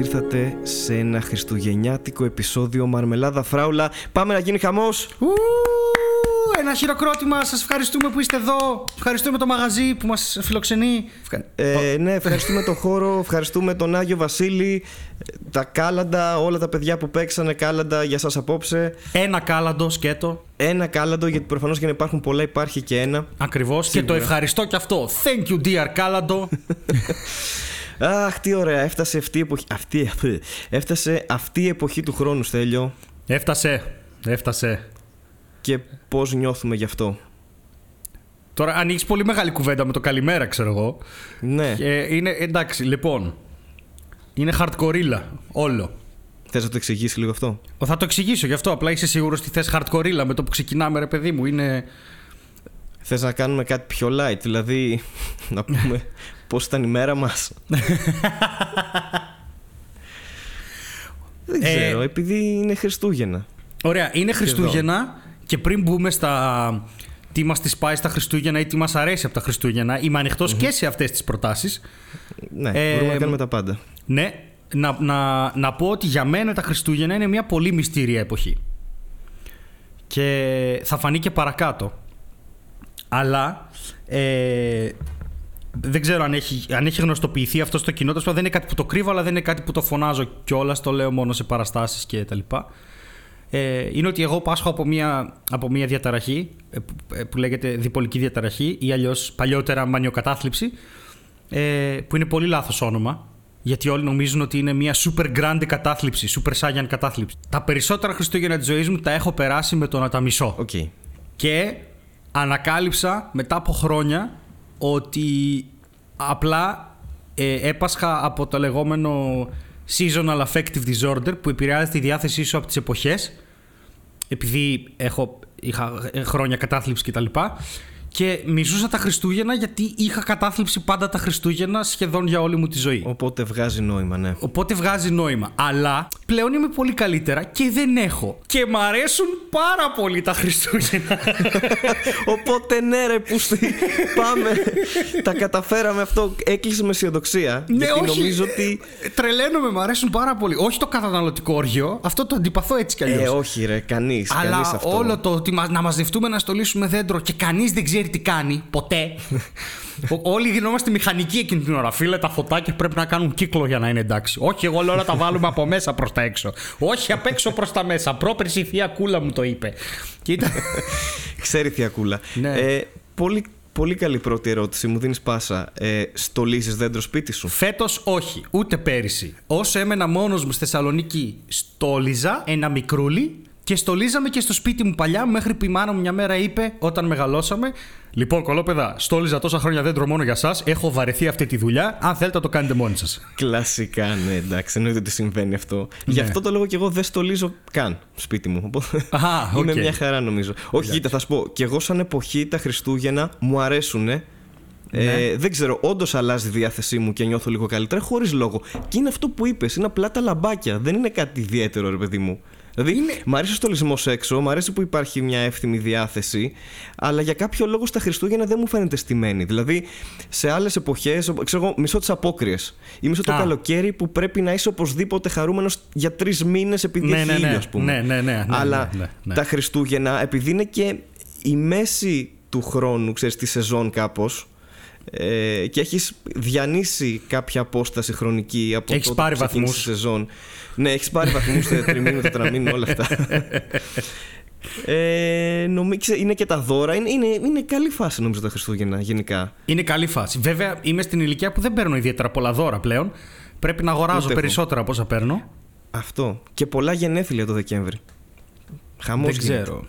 ήρθατε σε ένα χριστουγεννιάτικο επεισόδιο Μαρμελάδα Φράουλα. Πάμε να γίνει χαμός! Ένα χειροκρότημα, σας ευχαριστούμε που είστε εδώ. Ευχαριστούμε το μαγαζί που μας φιλοξενεί. Ναι, ευχαριστούμε τον χώρο, ευχαριστούμε τον Άγιο Βασίλη, τα κάλαντα, όλα τα παιδιά που παίξανε κάλαντα για σας απόψε. Ένα κάλαντο σκέτο. Ένα κάλαντο, γιατί προφανώς για να υπάρχουν πολλά υπάρχει και ένα. Ακριβώς, και το ευχαριστώ και αυτό. Thank you dear κάλαντο. Αχ, τι ωραία, έφτασε αυτή η εποχή, έφτασε αυτή η εποχή του χρόνου, Στέλιο. Έφτασε. Και πώς νιώθουμε γι' αυτό. Τώρα ανοίγεις πολύ μεγάλη κουβέντα με το καλημέρα, ξέρω εγώ. Ναι. Είναι εντάξει, λοιπόν. Είναι hardcore όλο. Θες να το εξηγήσεις λίγο αυτό? Θα το εξηγήσω γι' αυτό. Απλά είσαι σίγουρος ότι θες hardcore με το που ξεκινάμε, ρε παιδί μου. Είναι. Θες να κάνουμε κάτι πιο light, δηλαδή να πούμε πώς ήταν η μέρα μας. Δεν ξέρω, επειδή είναι Χριστούγεννα. Ωραία, είναι Χριστούγεννα. Και πριν μπούμε στα τι μας τις πάει στα Χριστούγεννα ή τι μας αρέσει από τα Χριστούγεννα, είμαι ανοιχτός και σε αυτές τις προτάσεις. Ναι, μπορούμε να κάνουμε τα πάντα. Ναι, να πω ότι για μένα τα Χριστούγεννα είναι μια πολύ μυστήρια εποχή. Και θα φανεί και παρακάτω. Αλλά δεν ξέρω αν έχει γνωστοποιηθεί αυτό στο κοινό. Δεν είναι κάτι που το κρύβω, αλλά δεν είναι κάτι που το φωνάζω κιόλας. Το λέω μόνο σε παραστάσεις και τα λοιπά. Είναι ότι εγώ πάσχω από μια διαταραχή που λέγεται διπολική διαταραχή ή αλλιώς παλιότερα μανιοκατάθλιψη, που είναι πολύ λάθος όνομα, γιατί όλοι νομίζουν ότι είναι μια super grande κατάθλιψη, super saiyan κατάθλιψη. Τα περισσότερα Χριστούγεννα της ζωής μου τα έχω περάσει με το να τα μισώ. Okay. Και ανακάλυψα μετά από χρόνια ότι απλά έπασχα από το λεγόμενο seasonal affective disorder, που επηρεάζει τη διάθεσή σου από τις εποχές, επειδή είχα χρόνια κατάθλιψη κτλ. Και μισούσα τα Χριστούγεννα γιατί είχα κατάθλιψη πάντα τα Χριστούγεννα σχεδόν για όλη μου τη ζωή. Οπότε βγάζει νόημα, ναι. Αλλά πλέον είμαι πολύ καλύτερα και δεν έχω. Και μ' αρέσουν πάρα πολύ τα Χριστούγεννα. Οπότε ναι, ρε, πούστη. Πάμε. Τα καταφέραμε αυτό. Έκλεισε με αισιοδοξία. Ναι, γιατί όχι. Νομίζω ότι. Τρελαίνομαι, μ' αρέσουν πάρα πολύ. Όχι το καταναλωτικό όργιο. Αυτό το αντιπαθώ έτσι κι αλλιώς. Όχι, ρε, κανείς. Αλλά κανείς αυτό. Όλο το ότι να μαζευτούμε να στολίσουμε δέντρο και κανείς δεν ξέρει τι κάνει, ποτέ. Όλοι γινόμαστε μηχανικοί εκείνη την ώρα. Φίλε, τα φωτάκια πρέπει να κάνουν κύκλο για να είναι εντάξει. Όχι, εγώ λέω να τα βάλουμε από μέσα προς τα έξω. Όχι, απ' έξω προς τα μέσα. Πρόπερση η θεία Κούλα μου το είπε. Κοίτα. Ξέρει η θεία Κούλα. Ναι. Πολύ, πολύ καλή πρώτη ερώτηση. Μου δίνεις πάσα. Στολίζεις δέντρο σπίτι σου? Φέτος όχι, ούτε πέρυσι. Όσο έμενα μόνος μου στη Θεσσαλονίκη, στόλιζα ένα μικρούλι. Και στολίζαμε και στο σπίτι μου παλιά, μέχρι που η μάνα μου μια μέρα είπε, όταν μεγαλώσαμε: «Λοιπόν, κολόπαιδα, στόλιζα τόσα χρόνια δέντρο μόνο για σας. Έχω βαρεθεί αυτή τη δουλειά. Αν θέλετε, το κάνετε μόνοι σας». Κλασικά, ναι, εντάξει, εννοείται ότι συμβαίνει αυτό. Ναι. Γι' αυτό το λόγο και εγώ δεν στολίζω καν σπίτι μου. Α, okay. Είναι μια χαρά, νομίζω. Όχι, κοίτα, θα σου πω. Κι εγώ, σαν εποχή, τα Χριστούγεννα μου αρέσουνε. Ναι. Δεν ξέρω, όντως αλλάζει η διάθεσή μου και νιώθω λίγο καλύτερα, χωρίς λόγο. Και είναι αυτό που είπες, είναι απλά τα λαμπάκια. Δεν είναι κάτι ιδιαίτερο, ρε παιδί μου. Δηλαδή, μ' αρέσει ο στολισμός έξω, μ' αρέσει που υπάρχει μια εύθυμη διάθεση, αλλά για κάποιο λόγο στα Χριστούγεννα δεν μου φαίνεται στημένη. Δηλαδή, σε άλλες εποχές, ξέρω εγώ, μισώ τις απόκριες ή μισώ το καλοκαίρι που πρέπει να είσαι οπωσδήποτε χαρούμενος για 3 μήνες επειδή έχει ήλιο, ας πούμε. Ναι. Αλλά τα Χριστούγεννα, επειδή είναι και η μέση του χρόνου, ξέρεις, τη σεζόν κάπως. Και έχεις διανύσει κάποια απόσταση χρονική από έχεις τότε που ξεκίνησε τη σεζόν. Ναι, έχεις πάρει βαθμούς, 3 μήνες, 4 μήνες, όλα αυτά. Νομίζω είναι και τα δώρα. Είναι καλή φάση, νομίζω, τα Χριστούγεννα γενικά. Είναι καλή φάση. Βέβαια, είμαι στην ηλικία που δεν παίρνω ιδιαίτερα πολλά δώρα πλέον. Πρέπει να αγοράζω περισσότερα από όσα παίρνω. Αυτό. Και πολλά γενέθλια το Δεκέμβρη. Χαμός δεν γίνεται. Ξέρω.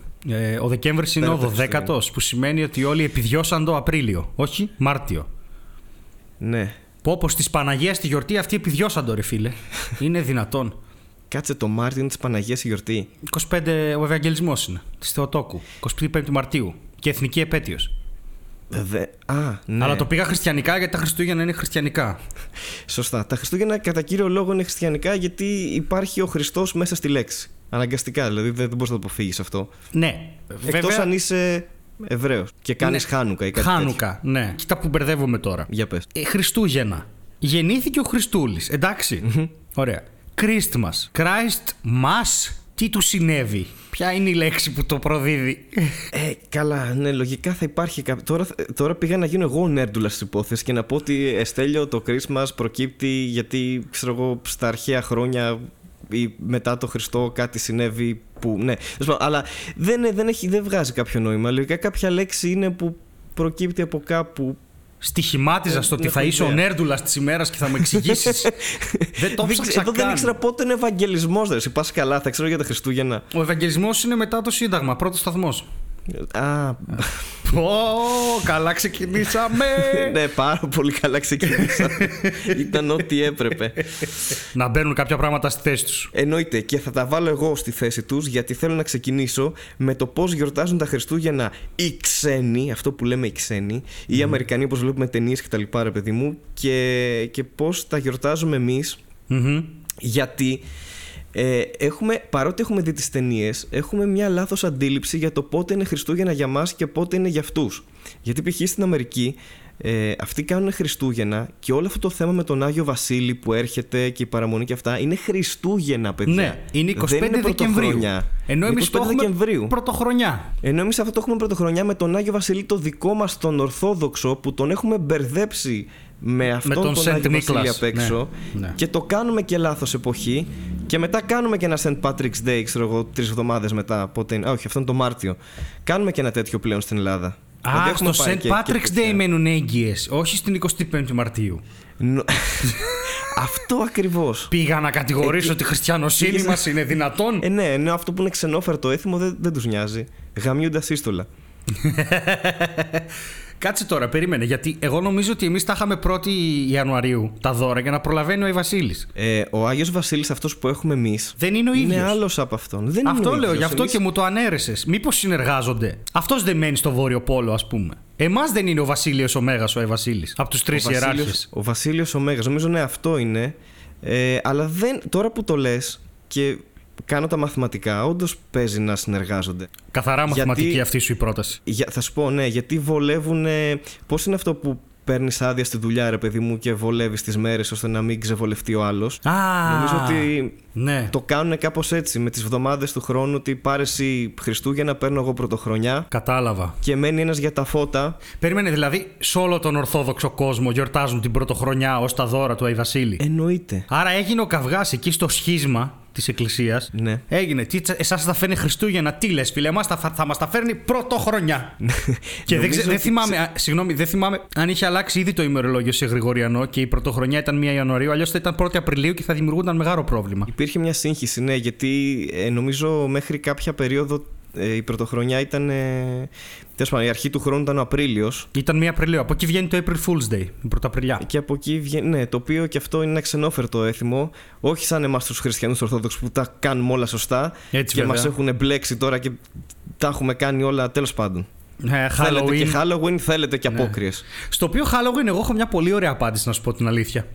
Ο Δεκέμβρης είναι ο 12ος, που σημαίνει ότι όλοι επιδιώσαν το Απρίλιο, όχι Μάρτιο. Ναι. Όπως της Παναγίας τη γιορτή, αυτοί επιδιώσαν το, ρε φίλε. Είναι δυνατόν? Κάτσε, το Μάρτιο είναι της Παναγίας η γιορτή. 25 ο Ευαγγελισμός είναι, της Θεοτόκου, 25 Μαρτίου και εθνική επέτειος. Ναι. Αλλά το πήγα χριστιανικά γιατί τα Χριστούγεννα είναι χριστιανικά. Σωστά. Τα Χριστούγεννα κατά κύριο λόγο είναι χριστιανικά γιατί υπάρχει ο Χριστός μέσα στη λέξη. Αναγκαστικά, δηλαδή δεν μπορείς να το αποφύγεις αυτό. Ναι. Εκτός αν είσαι Εβραίος και κάνεις Χάνουκα ή κάτι τέτοιο. Χάνουκα, ναι. Κοίτα που μπερδεύομαι τώρα. Για πες. Χριστούγεννα. Γεννήθηκε ο Χριστούλης, εντάξει. Mm-hmm. Ωραία. Christmas. Christ μας. Τι του συνέβη. Ποια είναι η λέξη που το προδίδει. Καλά, ναι, λογικά θα υπάρχει. Τώρα πήγα να γίνω εγώ νέρντουλα στην υπόθεση και να πω ότι Στέλιο, το Christmas προκύπτει γιατί, ξέρω εγώ, στα αρχαία χρόνια ή μετά το Χριστό κάτι συνέβη που. Ναι. Αλλά δεν βγάζει κάποιο νόημα. Λογικά κάποια λέξη είναι που προκύπτει από κάπου. Στοιχημάτιζα στο ότι θα είσαι ο νέρντουλας της ημέρας και θα με εξηγήσεις. Δεν το ψάξα καν. Εδώ δεν ήξερα πότε είναι Ευαγγελισμός. Δηλαδή, πας καλά, θα ξέρω για τα Χριστούγεννα. Ο Ευαγγελισμός είναι μετά το Σύνταγμα, πρώτος σταθμός. Α. Καλά ξεκινήσαμε. Ναι, πάρα πολύ καλά ξεκινήσαμε. Ήταν ό,τι έπρεπε. Να μπαίνουν κάποια πράγματα στη θέση τους. Εννοείται, και θα τα βάλω εγώ στη θέση τους, γιατί θέλω να ξεκινήσω με το πώς γιορτάζουν τα Χριστούγεννα οι ξένοι, αυτό που λέμε οι ξένοι, ή οι Αμερικανοί, όπως βλέπουμε ταινίες κτλ. Ρε παιδί μου, και πώς τα γιορτάζουμε εμείς. Γιατί. Παρότι έχουμε δει τις ταινίες, έχουμε μια λάθος αντίληψη για το πότε είναι Χριστούγεννα για μας και πότε είναι για αυτούς. Γιατί π.χ. στην Αμερική αυτοί κάνουν Χριστούγεννα και όλο αυτό το θέμα με τον Άγιο Βασίλη που έρχεται και η παραμονή και αυτά είναι Χριστούγεννα, παιδιά. Ναι, είναι 25 είναι Δεκεμβρίου. Ενώ εμείς το έχουμε πρωτοχρονιά. Αυτό το έχουμε πρωτοχρονιά με τον Άγιο Βασίλη το δικό μας τον Ορθόδοξο που τον έχουμε μπερδέψει. Με αυτόν τον Άγιο Βασίλη απ' έξω. Ναι. Και το κάνουμε και λάθος εποχή. Και μετά κάνουμε και ένα St. Patrick's Day, ξέρω εγώ, 3 εβδομάδες μετά. Πότε είναι. Α, όχι, αυτό είναι το Μάρτιο. Κάνουμε και ένα τέτοιο πλέον στην Ελλάδα. Α, στο St. Patrick's Day μένουν έγκυες, όχι στην 25η Μαρτίου. Αυτό ακριβώς. Πήγα να κατηγορήσω ότι η χριστιανοσύνη μας είναι δυνατόν. Ναι, αυτό που είναι ξενόφερτο έθιμο δεν τους νοιάζει. Γαμιούντα σύστολα. Κάτσε τώρα, περίμενε, γιατί εγώ νομίζω ότι εμείς τα είχαμε 1η Ιανουαρίου τα δώρα για να προλαβαίνει ο Άγιος Βασίλης. Ο Άγιος Βασίλης, αυτός που έχουμε εμείς, δεν είναι ο ίδιος. Είναι άλλος από αυτόν. Δεν αυτό είναι λέω, γι' αυτό εμείς... και μου το ανέρεσες. Μήπως συνεργάζονται. Αυτός δεν μένει στο Βόρειο Πόλο, ας πούμε. Εμάς δεν είναι ο Βασίλειος Ωμέγας ο Αϊβασίλης. Από τους 3 ιεράρχες. Ο Βασίλειος Ωμέγας, νομίζω ναι, αυτό είναι. Αλλά δεν, τώρα που το λες και. Κάνω τα μαθηματικά, όντως παίζει να συνεργάζονται. Καθαρά μαθηματική γιατί, αυτή σου η πρόταση. Θα σου πω, ναι, γιατί βολεύουν. Πώς είναι αυτό που παίρνεις άδεια στη δουλειά, ρε παιδί μου, και βολεύεις τις μέρες ώστε να μην ξεβολευτεί ο άλλος. Νομίζω ότι ναι. Το κάνουν κάπως έτσι, με τις εβδομάδες του χρόνου, ότι πάρε εσύ Χριστούγεννα, παίρνω εγώ Πρωτοχρονιά. Κατάλαβα. Και μένει ένας για τα φώτα. Περίμενε, δηλαδή, σε όλο τον Ορθόδοξο κόσμο γιορτάζουν την Πρωτοχρονιά ως τα δώρα του Άι Βασίλη. Εννοείται. Άρα έγινε ο καυγάς εκεί στο σχίσμα. Της Εκκλησίας. Ναι. Έγινε. Εσάς θα φέρνει Χριστούγεννα, τι λες, φίλε, εμάς θα μας τα φέρνει Πρωτοχρονιά. Και δεν θυμάμαι, συγγνώμη, δεν θυμάμαι αν είχε αλλάξει ήδη το ημερολόγιο σε Γρηγοριανό και η Πρωτοχρονιά ήταν 1 Ιανουαρίου, αλλιώς θα ήταν 1η Απριλίου και θα δημιουργούνταν μεγάλο πρόβλημα. Υπήρχε μια σύγχυση, ναι, γιατί νομίζω μέχρι κάποια περίοδο. Η Πρωτοχρονιά ήταν. Η αρχή του χρόνου ήταν ο Απρίλιος. Ήταν 1 Απριλίου. Από εκεί βγαίνει το April Fool's Day, η Πρωταπριλιά. Και από εκεί βγαίνει. Ναι, το οποίο και αυτό είναι ένα ξενόφερτο έθιμο. Όχι σαν εμάς τους χριστιανούς Ορθόδοξους που τα κάνουμε όλα σωστά. Έτσι, και μας έχουν μπλέξει τώρα και τα έχουμε κάνει όλα τέλος πάντων. Θέλετε και Halloween, θέλετε και απόκριες. Στο οποίο Halloween, εγώ έχω μια πολύ ωραία απάντηση να σου πω την αλήθεια.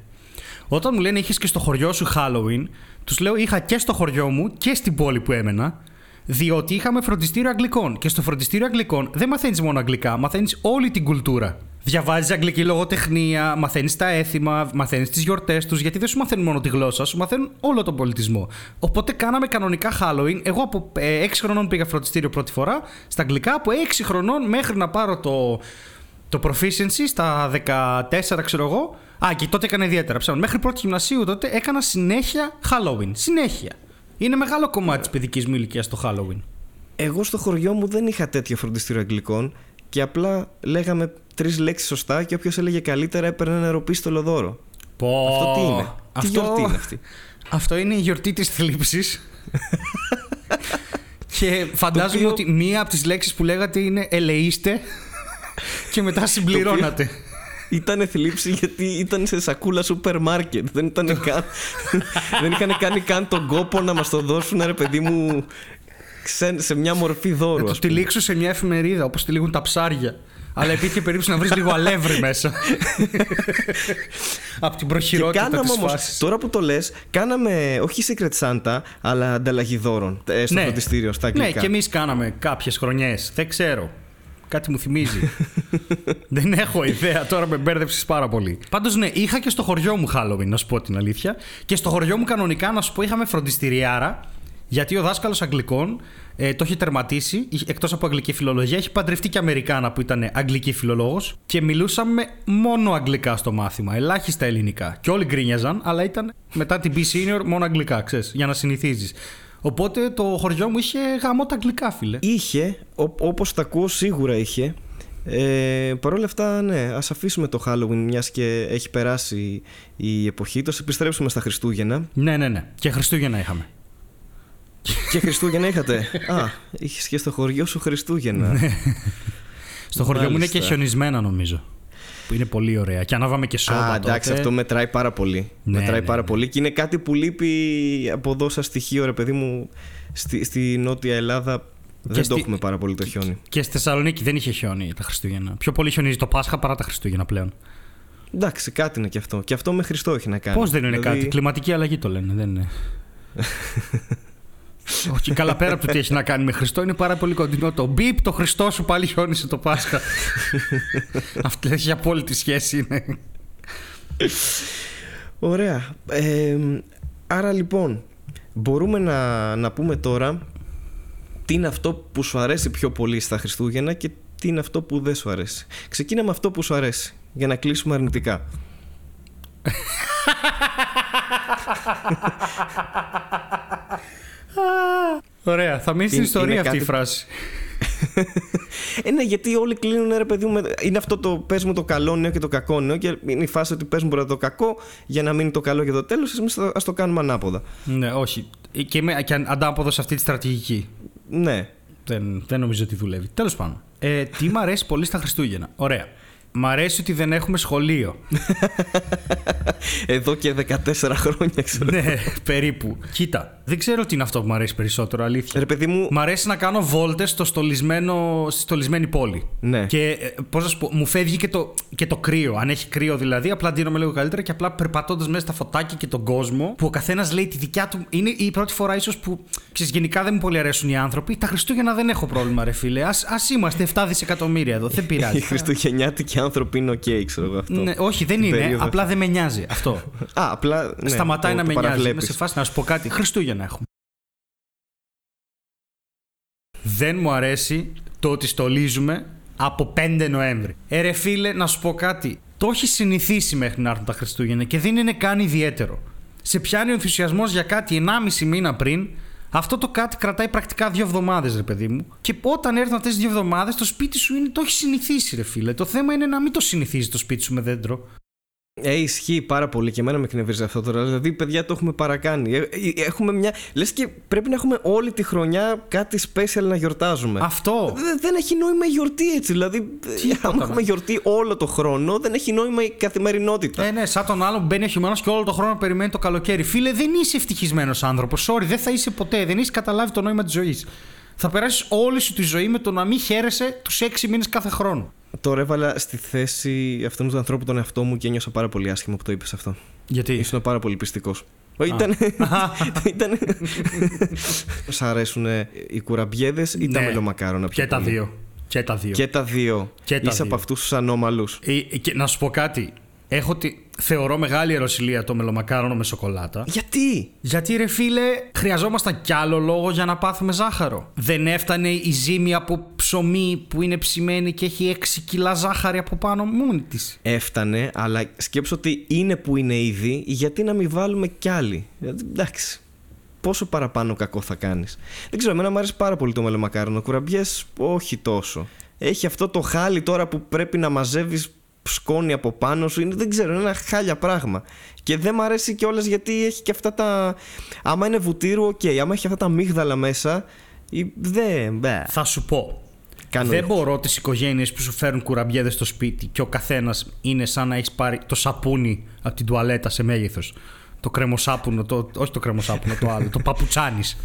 Όταν μου λένε είχες και στο χωριό σου Halloween, τους λέω είχα και στο χωριό μου και στην πόλη που έμενα. Διότι είχαμε φροντιστήριο Αγγλικών. Και στο φροντιστήριο Αγγλικών δεν μαθαίνεις μόνο αγγλικά, μαθαίνεις όλη την κουλτούρα. Διαβάζεις αγγλική λογοτεχνία, μαθαίνεις τα έθιμα, μαθαίνεις τις γιορτές τους, γιατί δεν σου μαθαίνουν μόνο τη γλώσσα, σου μαθαίνουν όλο τον πολιτισμό. Οπότε κάναμε κανονικά Halloween. Εγώ από 6 χρονών πήγα φροντιστήριο πρώτη φορά, στα αγγλικά, από 6 χρονών μέχρι να πάρω το proficiency στα 14, ξέρω εγώ. Και τότε έκανα ιδιαίτερα ψάχνω. Μέχρι πρώτη γυμνασίου τότε έκανα συνέχεια Halloween. Συνέχεια. Είναι μεγάλο κομμάτι της παιδικής μου ηλικίας το Halloween. Εγώ στο χωριό μου δεν είχα τέτοιο φροντιστήριο Αγγλικών και απλά λέγαμε 3 λέξεις σωστά και όποιος έλεγε καλύτερα έπαιρνε ένα αεροπίστολο δώρο. Αυτό τι είναι? Τι γιορτή είναι αυτή? Αυτό είναι η γιορτή της θλίψης. Και φαντάζομαι ότι μία από τις λέξεις που λέγατε είναι ελεήστε και μετά συμπληρώνατε. Ήτανε θλίψη γιατί ήταν σε σακούλα σούπερ μάρκετ. Δεν είχαν κάνει καν τον κόπο να μας το δώσουν, ρε παιδί μου, σε μια μορφή δώρου. Να το τυλίξω σε μια εφημερίδα όπως τυλίγουν τα ψάρια. Αλλά υπήρχε περίπτωση να βρεις λίγο αλεύρι μέσα. Από την προχειρότητα της φάσης. Τώρα που το λες, κάναμε όχι Secret Santa, αλλά ανταλλαγή δώρων στο φροντιστήριο στα αγγλικά. Ναι, και εμείς κάναμε κάποιες χρονιές. Δεν ξέρω. Κάτι μου θυμίζει. Δεν έχω ιδέα, τώρα με μπέρδεψες πάρα πολύ. Πάντως ναι, είχα και στο χωριό μου Halloween, να σου πω την αλήθεια. Και στο χωριό μου κανονικά, να σου πω, είχαμε φροντιστηριάρα. Γιατί ο δάσκαλος Αγγλικών το είχε τερματίσει, εκτός από αγγλική φιλολογία, έχει παντρευτεί και Αμερικάνα που ήταν αγγλική φιλολόγος και μιλούσαμε μόνο αγγλικά στο μάθημα, ελάχιστα ελληνικά. Και όλοι γκρίνιαζαν, αλλά ήταν μετά την B senior μόνο αγγλικά, ξέρεις, για να συνηθίζεις. Οπότε το χωριό μου είχε γαμώτα αγγλικά, φίλε. Είχε, όπως τα ακούω, σίγουρα είχε. Παρ' όλα αυτά, ναι, ας αφήσουμε το Halloween, μιας και έχει περάσει η εποχή. Τόσο επιστρέψουμε στα Χριστούγεννα. Ναι, ναι, ναι. Και Χριστούγεννα είχαμε. Και Χριστούγεννα είχατε. Α, είχες και στο χωριό σου Χριστούγεννα. Στο χωριό μου είναι και χιονισμένα, νομίζω. Που είναι πολύ ωραία. Και ανάβαμε και σώμα. Α, εντάξει, τότε. Αυτό μετράει πάρα πολύ. Ναι, μετράει πάρα πολύ και είναι κάτι που λείπει από εδώ σαν στοιχείο, ρε παιδί μου, στη Νότια Ελλάδα. Δεν το έχουμε πάρα πολύ το χιόνι. Και στη Θεσσαλονίκη δεν είχε χιόνι τα Χριστούγεννα. Πιο πολύ χιονίζει το Πάσχα παρά τα Χριστούγεννα πλέον. Εντάξει, κάτι είναι και αυτό. Και αυτό με Χριστό έχει να κάνει. Πώς δεν είναι κάτι. Κλιματική αλλαγή το λένε, δεν είναι. Όχι, καλά, πέρα από το τι έχει να κάνει με Χριστό, είναι πάρα πολύ κοντινό το μπιπ, το Χριστό σου πάλι χιόνισε το Πάσχα. Αυτή έχει απόλυτη σχέση, είναι. Ωραία. Άρα λοιπόν, μπορούμε να πούμε τώρα τι είναι αυτό που σου αρέσει πιο πολύ στα Χριστούγεννα και τι είναι αυτό που δεν σου αρέσει. Ξεκίνα με αυτό που σου αρέσει, για να κλείσουμε αρνητικά. Ωραία, θα μείνει στην ιστορία αυτή η φράση. Ναι, γιατί όλοι κλείνουν, ρε παιδί μου. Είναι αυτό το πες μου το καλό νέο και το κακό νέο. Και είναι η φάση ότι πες μου πρώτα το κακό για να μείνει το καλό για το τέλος. Εμείς ας το κάνουμε ανάποδα. Ναι, όχι. Και είμαι αντάποδο σε αυτή τη στρατηγική. Ναι. Δεν νομίζω ότι δουλεύει. Τέλος πάντων. Τι μ' αρέσει πολύ στα Χριστούγεννα. Ωραία. Μ' αρέσει ότι δεν έχουμε σχολείο. Εδώ και 14 χρόνια, ξέρω. Ναι, περίπου. Κοίτα, δεν ξέρω τι είναι αυτό που μ' αρέσει περισσότερο, αλήθεια. Ρε παιδί μου... Μ' αρέσει να κάνω βόλτες στη στολισμένη πόλη. Ναι. Και πώς να σου πω, μου φεύγει και το κρύο. Αν έχει κρύο δηλαδή, απλά ντύνομαι λίγο καλύτερα και απλά περπατώντας μέσα στα φωτάκια και τον κόσμο, που ο καθένας λέει τη δικιά του. Είναι η πρώτη φορά ίσως που ξέρεις, γενικά δεν μου πολύ αρέσουν οι άνθρωποι. Τα Χριστούγεννα δεν έχω πρόβλημα, ρε φίλε. Ας είμαστε 7 δισεκατομμύρια εδώ, δεν πειράζει. Η χριστουγεννιάτικη άνθρωποι είναι OK, ξέρω εγώ αυτό. Ναι, όχι, δεν είναι. Περίοδο. Απλά δεν με νοιάζει αυτό. Α, απλά. Ναι, σταματάει να με νοιάζει. Είμαι σε φάση να σου πω κάτι. Χριστούγεννα έχουμε. Δεν μου αρέσει το ότι στολίζουμε από 5 Νοέμβρη. Ρε φίλε, να σου πω κάτι. Το έχει συνηθίσει μέχρι να έρθουν τα Χριστούγεννα και δεν είναι καν ιδιαίτερο. Σε πιάνει ο ενθουσιασμός για κάτι 1,5 μήνα πριν. Αυτό το κάτι κρατάει πρακτικά 2 εβδομάδες, ρε παιδί μου. Και όταν έρθουν αυτές τις 2 εβδομάδες, το σπίτι σου το έχει συνηθίσει, ρε φίλε. Το θέμα είναι να μην το συνηθίζει το σπίτι σου με δέντρο. Ισχύει πάρα πολύ και εμένα με εκνευρίζει αυτό τώρα. Δηλαδή, παιδιά, το έχουμε παρακάνει. Έχουμε μια. Λες και πρέπει να έχουμε όλη τη χρονιά κάτι special να γιορτάζουμε. Αυτό. Δεν έχει νόημα η γιορτή έτσι. Δηλαδή, αν έχουμε γιορτή όλο το χρόνο, δεν έχει νόημα η καθημερινότητα. Ναι, σαν τον άλλον μπαίνει ο χειμώνας και όλο το χρόνο περιμένει το καλοκαίρι. Φίλε, δεν είσαι ευτυχισμένος άνθρωπος. Sorry, δεν θα είσαι ποτέ. Δεν είσαι καταλάβει το νόημα της ζωής. Θα περάσεις όλη σου τη ζωή με το να μην χαίρεσαι τους 6 μήνες κάθε χρόνο. Τώρα έβαλα στη θέση αυτού του ανθρώπου τον εαυτό μου και ένιωσα πάρα πολύ άσχημα που το είπες αυτό. Γιατί? Ήσουν πάρα πολύ πιστικός. Ήταν. Σ' αρέσουν οι κουραμπιέδες ή τα μελομακάρονα? Και τα δύο. Είσαι από αυτούς τους ανώμαλους. Να σου πω κάτι. Θεωρώ μεγάλη ερωσιλία το μελομακάρονο με σοκολάτα. Γιατί? Γιατί, ρε φίλε, χρειαζόμασταν κι άλλο λόγο για να πάθουμε ζάχαρο. Δεν έφτανε η ζύμη από ψωμί που είναι ψημένη και έχει 6 κιλά ζάχαρη από πάνω μόνη της. Έφτανε, αλλά σκέψω ότι είναι που είναι ήδη, γιατί να μην βάλουμε κι άλλοι. Εντάξει. Πόσο παραπάνω κακό θα κάνεις? Δεν ξέρω, εμένα μου αρέσει πάρα πολύ το μελομακάρονο. Κουραμπιές, όχι τόσο. Έχει αυτό το χάλι τώρα που πρέπει να μαζεύεις. Σκόνη από πάνω σου, δεν ξέρω, είναι ένα χάλια πράγμα. Και δεν μ' αρέσει κιόλας γιατί έχει και αυτά τα. Άμα είναι βουτύρου, οκ. Άμα έχει αυτά τα αμύγδαλα μέσα, δεν. Θα σου πω. Δεν μπορώ τις οικογένειες που σου φέρουν κουραμπιέδες στο σπίτι και ο καθένας είναι σαν να έχει πάρει το σαπούνι από την τουαλέτα σε μέγεθος. Το κρεμοσάπουνο, όχι το κρεμοσάπουνο, το άλλο, το παπουτσάνις.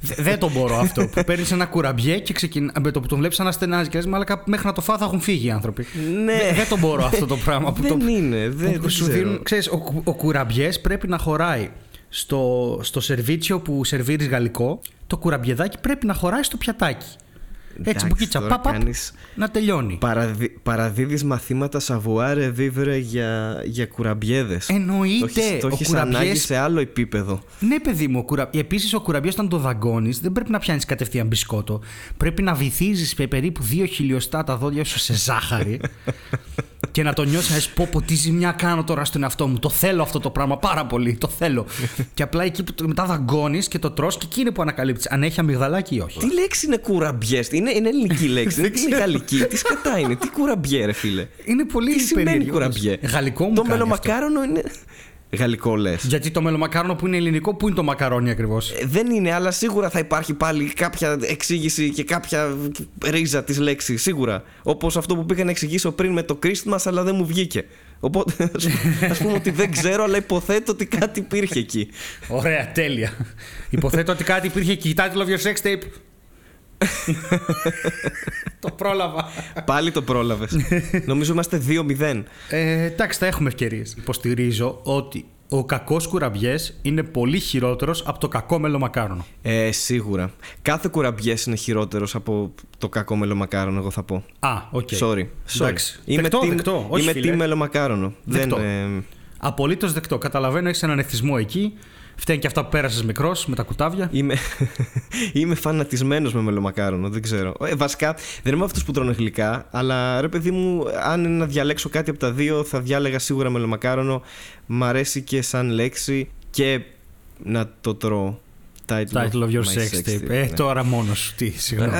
Δεν το μπορώ αυτό. Που παίρνεις ένα κουραμπιέ και με το που τον βλέπεις αναστενάζει και λες, μαλάκα, μέχρι να το φάω θα έχουν φύγει οι άνθρωποι. Ναι. Δεν το μπορώ αυτό το πράγμα. Δεν σου δίνουν. Ξέρεις, ο κουραμπιές πρέπει να χωράει στο σερβίτσιο που σερβίρεις γαλλικό, το κουραμπιεδάκι πρέπει να χωράει στο πιατάκι. Έτσι μπουκίτσα, παπαπ, να τελειώνει. Παραδίδεις μαθήματα σαβουάρε βίβρε για κουραμπιέδες. Εννοείται. Το έχεις ανάγκη σε άλλο επίπεδο. Ναι, παιδί μου. Επίσης, ο κουραμπιές, όταν το δαγκώνεις, δεν πρέπει να πιάνεις κατευθείαν μπισκότο. Πρέπει να βυθίζεις με περίπου 2 χιλιοστά τα δόντια σου σε ζάχαρη και να το νιώσεις, να σου πω, πω τι ζημιά κάνω τώρα στον εαυτό μου. Το θέλω αυτό το πράγμα πάρα πολύ. Το θέλω. Και απλά εκεί που μετά δαγκώνεις και το τρως και εκεί είναι που ανακαλύπτεις αν έχει αμυγδαλάκι ή όχι. Τι λέξη είναι κουραμπιές? Είναι ελληνική λέξη, δεν είναι γαλλική. Τι σκατά είναι, τι κουραμπιέ, ρε φίλε. Είναι πολύ περίεργο. Τι σημαίνει κουραμπιέ? Γαλλικό μου. Το μελομακάρονο είναι. Γαλλικό λες? Γιατί το μελομακάρονο που είναι ελληνικό, πού είναι το μακαρόνι ακριβώς? Δεν είναι, αλλά σίγουρα θα υπάρχει πάλι κάποια εξήγηση και κάποια ρίζα της λέξης. Σίγουρα. Όπως αυτό που πήγα να εξηγήσω πριν με το Christmas, αλλά δεν μου βγήκε. Οπότε ας πούμε ότι δεν ξέρω, αλλά υποθέτω ότι κάτι υπήρχε εκεί. Ωραία, τέλεια. Υποθέτω ότι κάτι υπήρχε εκεί. Κοιτάξτε, love your sex tape. Το πρόλαβα. Πάλι το πρόλαβες. Νομίζω είμαστε 2-0. Εντάξει, θα έχουμε ευκαιρίες. Υποστηρίζω ότι ο κακός κουραμπιές είναι πολύ χειρότερος από το κακό μελομακάρονο. Σίγουρα. Κάθε κουραμπιές είναι χειρότερος από το κακό μελομακάρονο, εγώ θα πω. Α, οκ. Sorry. Δεκτό. Είμαι team μελομακάρονο. Απολύτως δεκτό. Καταλαβαίνω, έχεις έναν εθισμό εκεί. Φταίνει και αυτά που πέρασες μικρός με τα κουτάβια. Είμαι φανατισμένος με μελομακάρονο, δεν ξέρω. Βασικά δεν είμαι αυτός που τρώνε γλυκά, αλλά ρε παιδί μου, αν να διαλέξω κάτι από τα δύο, θα διάλεγα σίγουρα μελομακάρονο. Μ' αρέσει και σαν λέξη και να το τρώω. Title of your sex tape. Ναι. Τώρα μόνος. Τι, συγγνώμη.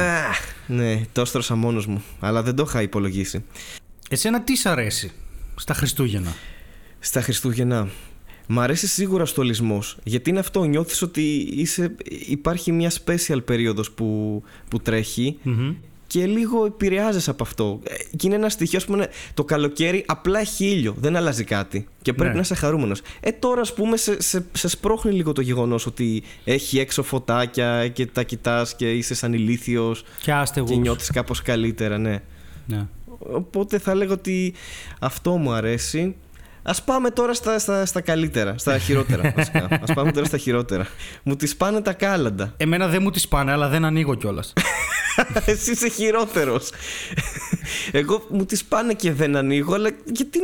Ναι, το έστρωσα μόνος μου, αλλά δεν το είχα υπολογίσει. Εσένα τι σ' αρέσει στα Χριστούγεννα? Στα Χριστούγεννα μ' αρέσει σίγουρα στολισμός, γιατί είναι αυτό, νιώθεις ότι υπάρχει μια special περίοδος που τρέχει και λίγο επηρεάζεσαι από αυτό. Και είναι ένα στοιχείο, ας πούμε, το καλοκαίρι απλά έχει ήλιο, δεν αλλάζει κάτι και πρέπει να είσαι χαρούμενος. Τώρα, ας πούμε, σε σπρώχνει λίγο το γεγονός ότι έχει έξω φωτάκια και τα κοιτάς και είσαι σαν ηλίθιος και νιώθεις κάπως καλύτερα, ναι. Οπότε θα λέγω ότι αυτό μου αρέσει. Ας πάμε τώρα στα καλύτερα, στα χειρότερα βασικά. Ας πάμε τώρα στα χειρότερα. Μου τις πάνε τα κάλαντα. Εμένα δεν μου τις πάνε, αλλά δεν ανοίγω κιόλας. Εσύ είσαι χειρότερος. Εγώ μου τις πάνε και δεν ανοίγω, αλλά γιατί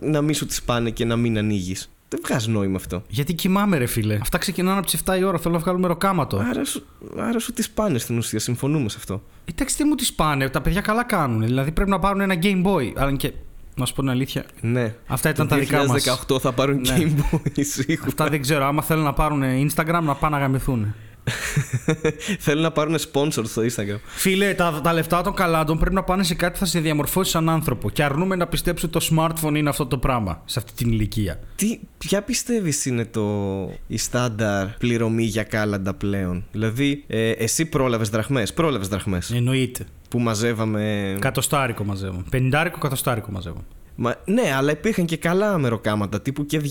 να μη σου τις πάνε και να μην ανοίγεις? Δεν βγάζει νόημα αυτό. Γιατί κοιμάμαι, ρε φίλε. Αυτά ξεκινάνε από τις 7 η ώρα. Θέλω να βγάλουμε ροκάματο. Άρα σου τις πάνε στην ουσία. Συμφωνούμε σε αυτό. Εντάξει, τι μου τις πάνε. Τα παιδιά καλά κάνουν. Δηλαδή πρέπει να πάρουν ένα Game Boy. Αλλά και. Να σου πω την αλήθεια. Ναι. Αυτά ήταν τα δικά μας. Το 2018 θα πάρουν Game Boy σίγουρα. Αυτά δεν ξέρω. Άμα θέλουν να πάρουν Instagram, να πάνε να γαμηθούν. Θέλουν να πάρουν sponsors στο Instagram. Φίλε, τα λεφτά των καλάντων πρέπει να πάνε σε κάτι που θα σε διαμορφώσει σαν άνθρωπο. Και αρνούμε να πιστέψω ότι το smartphone είναι αυτό το πράγμα σε αυτή την ηλικία. Ποια πιστεύεις είναι η στάνταρ πληρωμή για κάλαντα πλέον? Δηλαδή, εσύ πρόλαβες δραχμές. Εννοείται. Που μαζεύαμε. Κατοστάρικο μαζεύαμε. 50 κατοστάρικο μαζεύαμε. Ναι, αλλά υπήρχαν και καλά μεροκάματα τύπου και 200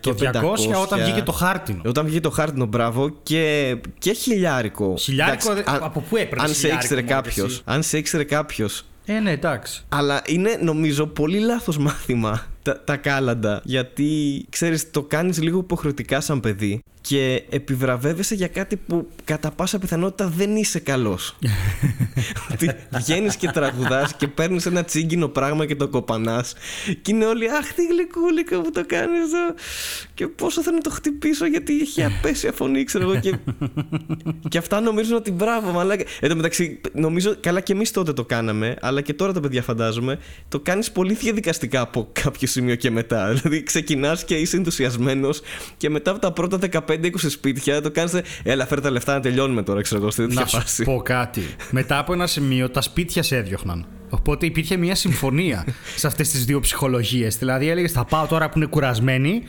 και 500. 200 όταν βγήκε το χάρτινο. Όταν βγήκε το χάρτινο, μπράβο, και χιλιάρικο. Χιλιάρικο, εντάξει, από πού έπρεπε? Αν σε ήξερε κάποιος. Ναι, εντάξει. Αλλά είναι, νομίζω, πολύ λάθος μάθημα τα κάλαντα. Γιατί, ξέρεις, το κάνεις λίγο υποχρεωτικά σαν παιδί και επιβραβεύεσαι για κάτι που κατά πάσα πιθανότητα δεν είσαι καλός. Ότι βγαίνεις και τραγουδάς και παίρνεις ένα τσίγκινο πράγμα και το κοπανάς και είναι όλοι «Αχ, τι γλυκούλικα που το κάνεις εδώ και πόσο θέλω να το χτυπήσω γιατί έχει απέσια φωνή, ξέρω εγώ». Και αυτά νομίζουν ότι μπράβο, μαλάκα. Εν τω μεταξύ, νομίζω καλά και εμείς τότε το κάναμε, αλλά και τώρα τα παιδιά, φαντάζομαι, το κάνεις πολύ διαδικαστικά από κάποιο σημείο και μετά. Δηλαδή ξεκινάς και είσαι ενθουσιασμένος και μετά από τα πρώτα 15-20 σπίτια το κάνεις. Έλα, φέρε τα λεφτά να τελειώνουμε τώρα, ξέρω εγώ. Να σου πω κάτι. Μετά από ένα σημείο τα σπίτια σε έδιωχναν. Οπότε υπήρχε μια συμφωνία σε αυτές τις δύο ψυχολογίες. Δηλαδή έλεγες θα πάω τώρα που είναι κουρασμένοι,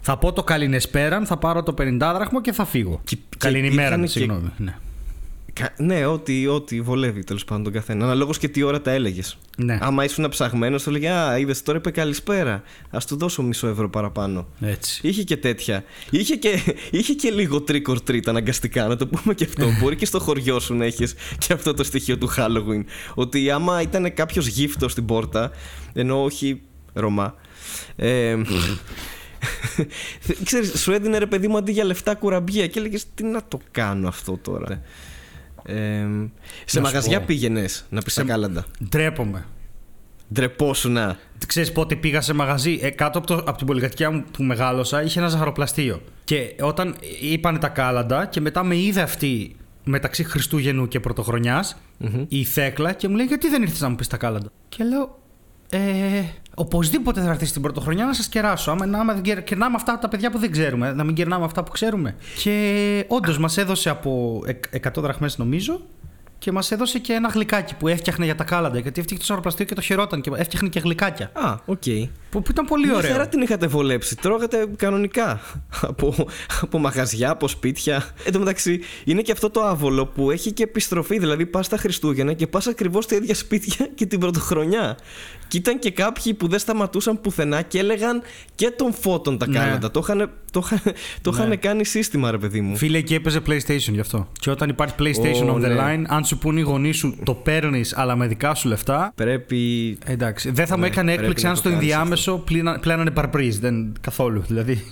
θα πω το καληνεσπέραν, θα πάρω το 50 δραχμό και θα φύγω. Καληνημέρα, συγγνώμη. Ναι, ό,τι βολεύει τέλος πάντων τον καθένα. Αναλόγως και τι ώρα τα έλεγες. Ναι. Άμα ήσουν ψαγμένος, το έλεγε «Α, είδες, τώρα είπε καλησπέρα. Ας του δώσω μισό € παραπάνω». Έτσι. Είχε και τέτοια. Είχε και λίγο trick or treat αναγκαστικά, να το πούμε και αυτό. Μπορεί και στο χωριό σου να έχεις και αυτό το στοιχείο του Halloween. Ότι άμα ήταν κάποιος γύφτος στην πόρτα, ενώ όχι Ρωμά. Ξέρεις, σου έδινε, ρε παιδί μου, αντί για λεφτά κουραμπιέ. Και έλεγες «Τι να το κάνω αυτό τώρα». Σε μαγαζιά πήγαινες να πεις τα κάλαντα? Ντρέπομαι. Ντρεπόσουνα. Ξέρεις πότε πήγα σε μαγαζί? Κάτω από την πολυκατοικία μου που μεγάλωσα είχε ένα ζαχαροπλαστείο. Και όταν είπανε τα κάλαντα και μετά με είδε αυτή μεταξύ Χριστούγεννου και Πρωτοχρονιάς, η Θέκλα, και μου λέει: γιατί δεν ήρθες να μου πεις τα κάλαντα? Και λέω: οπωσδήποτε θα έρθεις την Πρωτοχρονιά να σας κεράσω. Άμα δεν κερνάμε αυτά τα παιδιά που δεν ξέρουμε, να μην κερνάμε αυτά που ξέρουμε. Και όντως μας έδωσε από 100 δραχμές, νομίζω, και μας έδωσε και ένα γλυκάκι που έφτιαχνε για τα κάλαντα. Γιατί έφτιαχνε το σαροπλαστείο και το χαιρόταν και έφτιαχνε και γλυκάκια. Α, οκ. Που ήταν πολύ ωραίο. Χαρά την είχατε βολέψει. Τρώγατε κανονικά. από μαγαζιά, από σπίτια. Εν τω μεταξύ, είναι και αυτό το άβολο που έχει και επιστροφή. Δηλαδή, πας στα Χριστούγεννα και πας ακριβώς στα ίδια σπίτια και την Πρωτοχρονιά. Και ήταν και κάποιοι που δεν σταματούσαν πουθενά και έλεγαν και των φώτων τα κάλαντα. Ναι. Το είχαν κάνει σύστημα, ρε παιδί μου. Φίλε, και έπαιζε PlayStation γι' αυτό. Και όταν υπάρχει PlayStation on the line, αν σου πούνε οι γονείς σου το παίρνεις, αλλά με δικά σου λεφτά. Πρέπει. Εντάξει. Δεν θα μου έκανε έκπληξη αν στο ενδιάμεσο πλένανε παρπρίζ. Δεν καθόλου. Δηλαδή.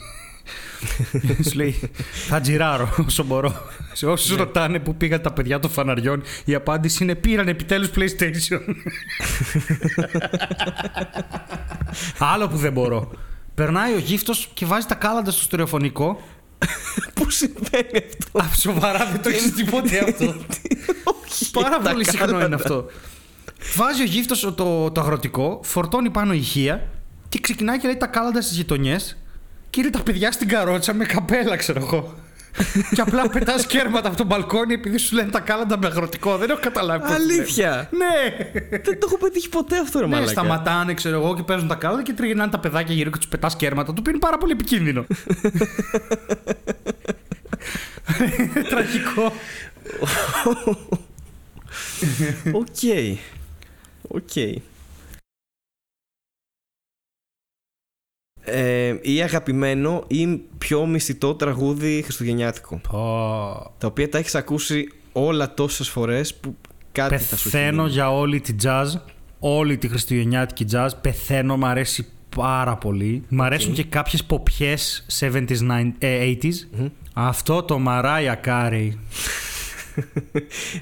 Σου λέει: θα τζιράρω όσο μπορώ. Σε όσους ρωτάνε που πήγαν τα παιδιά των φαναριών, η απάντηση είναι: πήραν επιτέλους PlayStation. Άλλο που δεν μπορώ. Περνάει ο γύφτος και βάζει τα κάλαντα στο στερεοφωνικό. Πού συμβαίνει αυτό? Σοβαρά, δεν το έχεις δει ποτέ αυτό? Πάρα πολύ συχνό είναι αυτό. Βάζει ο γύφτος το αγροτικό, φορτώνει πάνω ηχεία και ξεκινάει και λέει τα κάλαντα στις γειτονιές. Και είναι τα παιδιά στην καρότσα με καπέλα, ξέρω εγώ. Και απλά πετάς κέρματα από τον μπαλκόνι επειδή σου λένε τα κάλαντα με αγροτικό. Δεν έχω καταλάβει. Αλήθεια? Ναι. Δεν το έχω πετύχει ποτέ αυτό, ρε μαλάκα. Σταματάνε, ξέρω εγώ, και παίζουν τα κάλαντα και τριγυρνάνε τα παιδάκια γύρω και τους πετάς κέρματα. Το οποίο είναι πάρα πολύ επικίνδυνο. Τραγικό. Οκ. Ή αγαπημένο ή πιο μισθητό τραγούδι χριστουγεννιάτικο. Τα οποία τα έχεις ακούσει όλα τόσες φορές που κάτι πεθαίνω θα σου γίνει. Πεθαίνω για όλη τη jazz, όλη τη χριστουγεννιάτικη jazz. Πεθαίνω, μ' αρέσει πάρα πολύ. Μ' αρέσουν και κάποιες ποπιές 70s, 80s. Αυτό το Μαρία Κάρεϊ.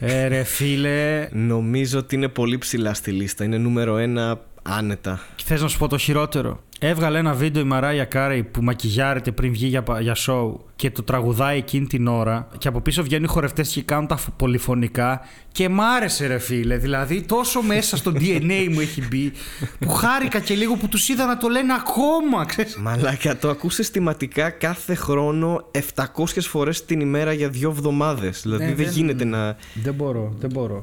Ρε φίλε. Νομίζω ότι είναι πολύ ψηλά στη λίστα. Είναι νούμερο 1 άνετα. Και θες να σου πω το χειρότερο? Έβγαλε ένα βίντεο η Μαρία Κάρεϊ που μακιγιάρεται πριν βγει για σοου και το τραγουδάει εκείνη την ώρα. Και από πίσω βγαίνουν οι χορευτές και κάνουν τα πολυφωνικά. Και μ' άρεσε, ρε φίλε. Δηλαδή, τόσο μέσα στο DNA μου έχει μπει που χάρηκα και λίγο που τους είδα να το λένε ακόμα. Μαλάκα, το ακούς συστηματικά κάθε χρόνο 700 φορές την ημέρα για 2 εβδομάδες. Δηλαδή, δεν γίνεται να. Δεν μπορώ.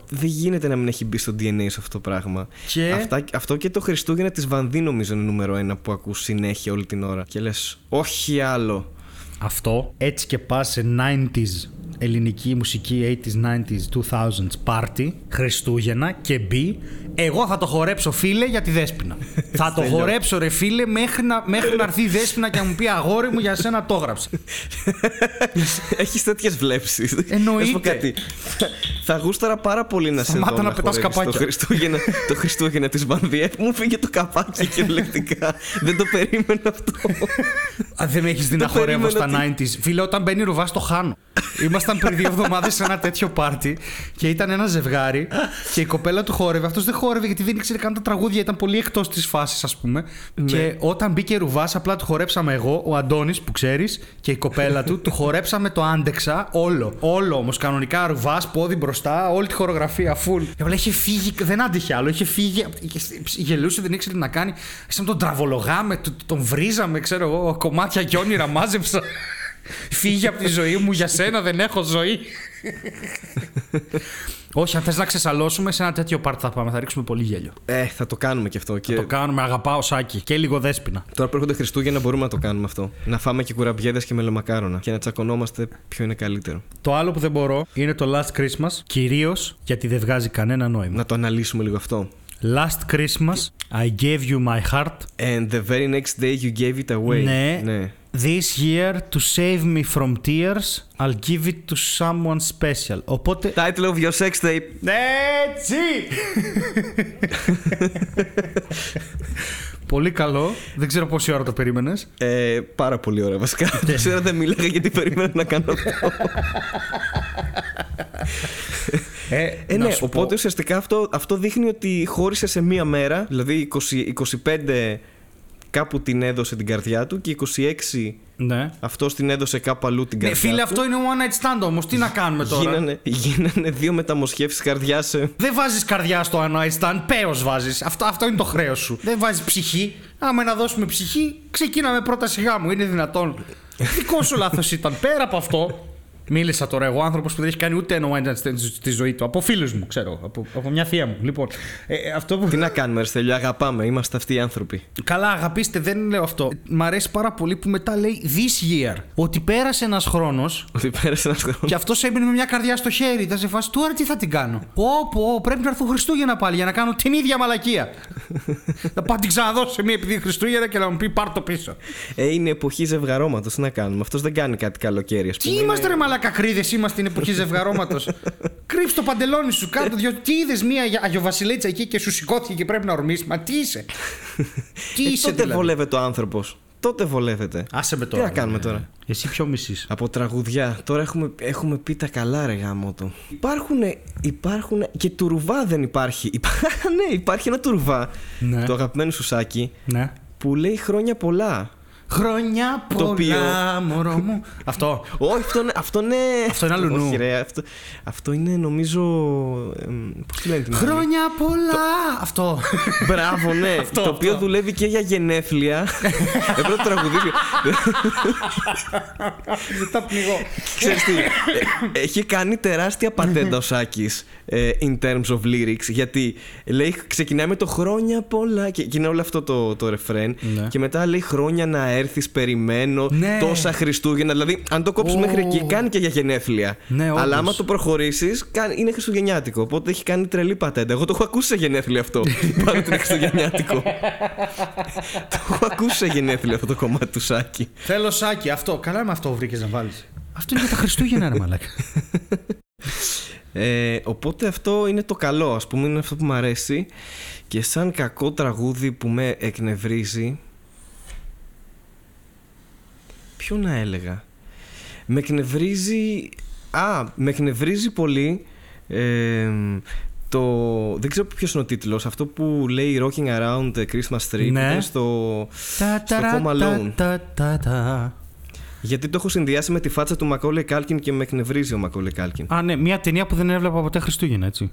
Δεν γίνεται να μην έχει μπει στο DNA σε αυτό το πράγμα. Και αυτό και το Χριστούγεννα της Βανδί, νομίζω, είναι νούμερο 1 που ακούς συνέχεια όλη την ώρα. Και λες, όχι άλλο. Αυτό, έτσι και πας σε 90s, ελληνική μουσική, 80s, 90s, 2000s, party, Χριστούγεννα και μπει. Εγώ θα το χορέψω, φίλε, για τη Δέσπινα. Θα το χορέψω, ρε φίλε, μέχρι να έρθει η Δέσπινα και να μου πει αγόρι μου, για σένα το έγραψα. Έχεις τέτοιες βλέψεις. Εννοείται. Θα γούσταρα πάρα πολύ να σε δω να πετάς καπάκια. Το Χριστούγεννα της Βανδιέ μου φύγε το καπάκι κυριολεκτικά. Δεν το περίμενα αυτό. Δεν έχεις δει να χορεύω στα 90s. Φίλε, όταν μπαίνει ρουβά στο χάνω. Ήμασταν πριν 2 εβδομάδες σε ένα τέτοιο πάρτι και ήταν ένα ζευγάρι και η κοπέλα του χόρευε. Αυτός δεν χόρευε γιατί δεν ήξερε καν τα τραγούδια, ήταν πολύ εκτός της φάσης, ας πούμε. Ναι. Και όταν μπήκε ρουβάς, απλά του χορέψαμε εγώ, ο Αντώνης που ξέρεις και η κοπέλα του, του χορέψαμε το άντεξα όλο. Όλο όμως, κανονικά ρουβάς, πόδι μπροστά, όλη τη χορογραφία, full. Και απλά είχε φύγει, δεν άντυχε άλλο, είχε φύγει, γελούσε, δεν ήξερε τι να κάνει. Σαν τον τραβολογάμε, τον βρίζαμε, ξέρω εγώ, κομμάτια και όνειρα μάζεψα. Φύγε από τη ζωή μου, για σένα δεν έχω ζωή. Όχι, αν θες να ξεσαλώσουμε, σε ένα τέτοιο πάρτι θα πάμε. Θα ρίξουμε πολύ γέλιο. Θα το κάνουμε και αυτό. Θα το κάνουμε, αγαπάω Σάκη. Και λίγο Δέσπινα. Τώρα που έρχονται Χριστούγεννα μπορούμε να το κάνουμε αυτό. Να φάμε και κουραμπιέδες και μελομακάρονα. Και να τσακωνόμαστε ποιο είναι καλύτερο. Το άλλο που δεν μπορώ είναι το Last Christmas. Κυρίως γιατί δεν βγάζει κανένα νόημα. Να το αναλύσουμε λίγο αυτό. Last Christmas, I gave you my heart. And the very next day you gave it away. Ναι. This year, to save me from tears, I'll give it to someone special. Οπότε. Title of your sex tape. Έτσι! Πολύ καλό. Δεν ξέρω πόση ώρα το περίμενες. Πάρα πολύ ώρα βασικά. Ξέρω, δεν μιλάγα γιατί περίμενα να κάνω αυτό. Ναι, οπότε ουσιαστικά αυτό δείχνει ότι χώρισε σε μία μέρα, δηλαδή 25 κάπου την έδωσε την καρδιά του και 26 ναι. αυτός την έδωσε κάπου αλλού την καρδιά του. Ναι, φίλε, αυτό είναι one night stand όμως, τι να κάνουμε τώρα. Γίνανε δύο μεταμοσχεύσεις καρδιάς. Δεν βάζεις καρδιά στο one night stand, πέος βάζεις. Αυτό είναι το χρέος σου. Δεν βάζεις ψυχή. Άμα να δώσουμε ψυχή, ξεκίναμε πρώτα σιγά μου, είναι δυνατόν. Δικό σου λάθος ήταν, πέρα από αυτό. Μίλησα τώρα εγώ, άνθρωπος που δεν έχει κάνει ούτε ένα one night stand στη ζωή του. Από φίλους μου, ξέρω. Από μια θεία μου. Λοιπόν, αυτό που... Τι να κάνουμε, ρε Στέλιο, αγαπάμε. Είμαστε αυτοί οι άνθρωποι. Καλά, αγαπήστε, δεν λέω αυτό. Μ' αρέσει πάρα πολύ που μετά λέει this year. Ότι πέρασε ένας χρόνος. Και αυτός έμπαινε με μια καρδιά στο χέρι. Θα σε φάσει τώρα τι θα την κάνω. Όπου πρέπει να έρθω Χριστούγεννα πάλι για να κάνω την ίδια μαλακία. Να πάω την ξαναδώσω σε μία επειδή Χριστούγεννα και να μου πει πάρ' το πίσω. Είναι εποχή ζευγαρώματος, τι να κάνουμε. Αυτό δεν κάνει κάτι καλοκαίρι, α πούμε. Τι είμαστε, ρε μαλακά. Κακρίδες είμαστε την εποχή ζευγαρώματος. Κρύψε το παντελόνι σου κάτω, διότι τι είδες μία αγιοβασιλέτσα εκεί και σου σηκώθηκε και πρέπει να ορμήσεις. Μα τι είσαι. Τότε δηλαδή. Βολεύεται ο άνθρωπος. Τότε βολεύεται. Άσε με τώρα. Τι να κάνουμε τώρα. Εσύ ποιο μισείς. Από τραγουδιά. Τώρα έχουμε πει τα καλά, ρε γάμο του. Υπάρχουν. Και τουρουβά δεν υπάρχει. Ναι, υπάρχει ένα τουρουβά. Ναι. Το αγαπημένο σου Σάκη. Ναι. Που λέει χρόνια πολλά. Χρόνια πολλά, οποίο... μωρό μου. Αυτό. Όχι, αυτό είναι. Αυτό είναι άλλο. Όχι, ρε, αυτό είναι νομίζω. Πώς τη λένε την Χρόνια άλλη. Πολλά! Το... Αυτό. Μπράβο, ναι. Το οποίο δουλεύει και για γενέθλια. Έπρεπε να τραγουδίσει. Μετά πνιγώ. Ξέρεις τι. Έχει κάνει τεράστια πατέντα ο Σάκης in terms of lyrics. Γιατί λέει, ξεκινάει με το χρόνια πολλά. Και είναι όλο αυτό το ρεφρέν. Ναι. Και μετά λέει χρόνια να έρθεις, περιμένω, ναι. τόσα Χριστούγεννα. Δηλαδή, αν το κόψεις μέχρι εκεί, κάνει και για γενέθλια. Ναι, αλλά άμα το προχωρήσεις, είναι χριστουγεννιάτικο. Οπότε έχει κάνει τρελή πατέντα. Εγώ το έχω ακούσει σε γενέθλια αυτό. Παρότι είναι χριστουγεννιάτικο. Το έχω ακούσει σε γενέθλια αυτό το κομμάτι του Σάκη. Θέλω Σάκη, αυτό. Καλά με αυτό βρήκες να βάλεις. Αυτό είναι για τα Χριστούγεννα, ρε μαλάκα. Οπότε αυτό είναι το καλό, ας πούμε, είναι αυτό που μου αρέσει. Και σαν κακό τραγούδι που με εκνευρίζει. Ποιο να έλεγα. Με εκνευρίζει πολύ το... Δεν ξέρω ποιος είναι ο τίτλος. Αυτό που λέει Rocking Around the Christmas Tree, ναι. στο Home Alone. Γιατί το έχω συνδυάσει με τη φάτσα του Macaulay Culkin και με εκνευρίζει ο Macaulay Culkin. Α, ναι, μια ταινία που δεν έβλεπα ποτέ Χριστούγεννα, έτσι.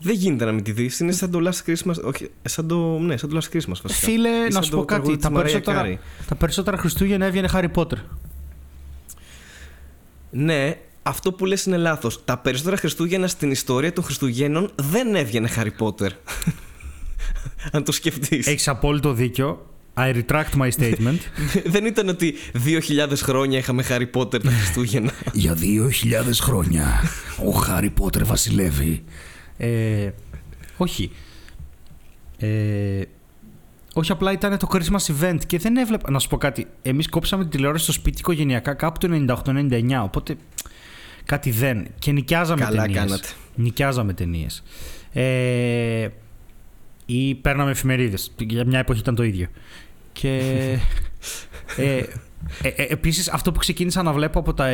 Δεν γίνεται να μην τη δεις. Είναι σαν το Last Christmas. Όχι, σαν το Last Christmas βασικά. Φίλε, να σου πω κάτι. Τα περισσότερα Χριστούγεννα έβγαινε Harry Potter. Ναι, αυτό που λες είναι λάθος. Τα περισσότερα Χριστούγεννα στην ιστορία των Χριστουγέννων δεν έβγαινε Harry Potter. Αν το σκεφτείς. Έχεις απόλυτο δίκιο. I retract my statement. Δεν ήταν ότι 2.000 χρόνια είχαμε Harry Potter τα Χριστούγεννα. Για 2.000 χρόνια ο Harry Potter βασιλεύει. Όχι. Όχι, απλά ήταν το Christmas event και δεν έβλεπα. Να σου πω κάτι. Εμείς κόψαμε τη τηλεόραση στο σπίτι οικογενειακά κάπου το 98-99. Οπότε κάτι δεν. Και νοικιάζαμε ταινίες. Καλά κάνατε. Νοικιάζαμε ταινίες. Ή παίρναμε εφημερίδες. Για μια εποχή ήταν το ίδιο. Και. Επίσης, αυτό που ξεκίνησα να βλέπω από τα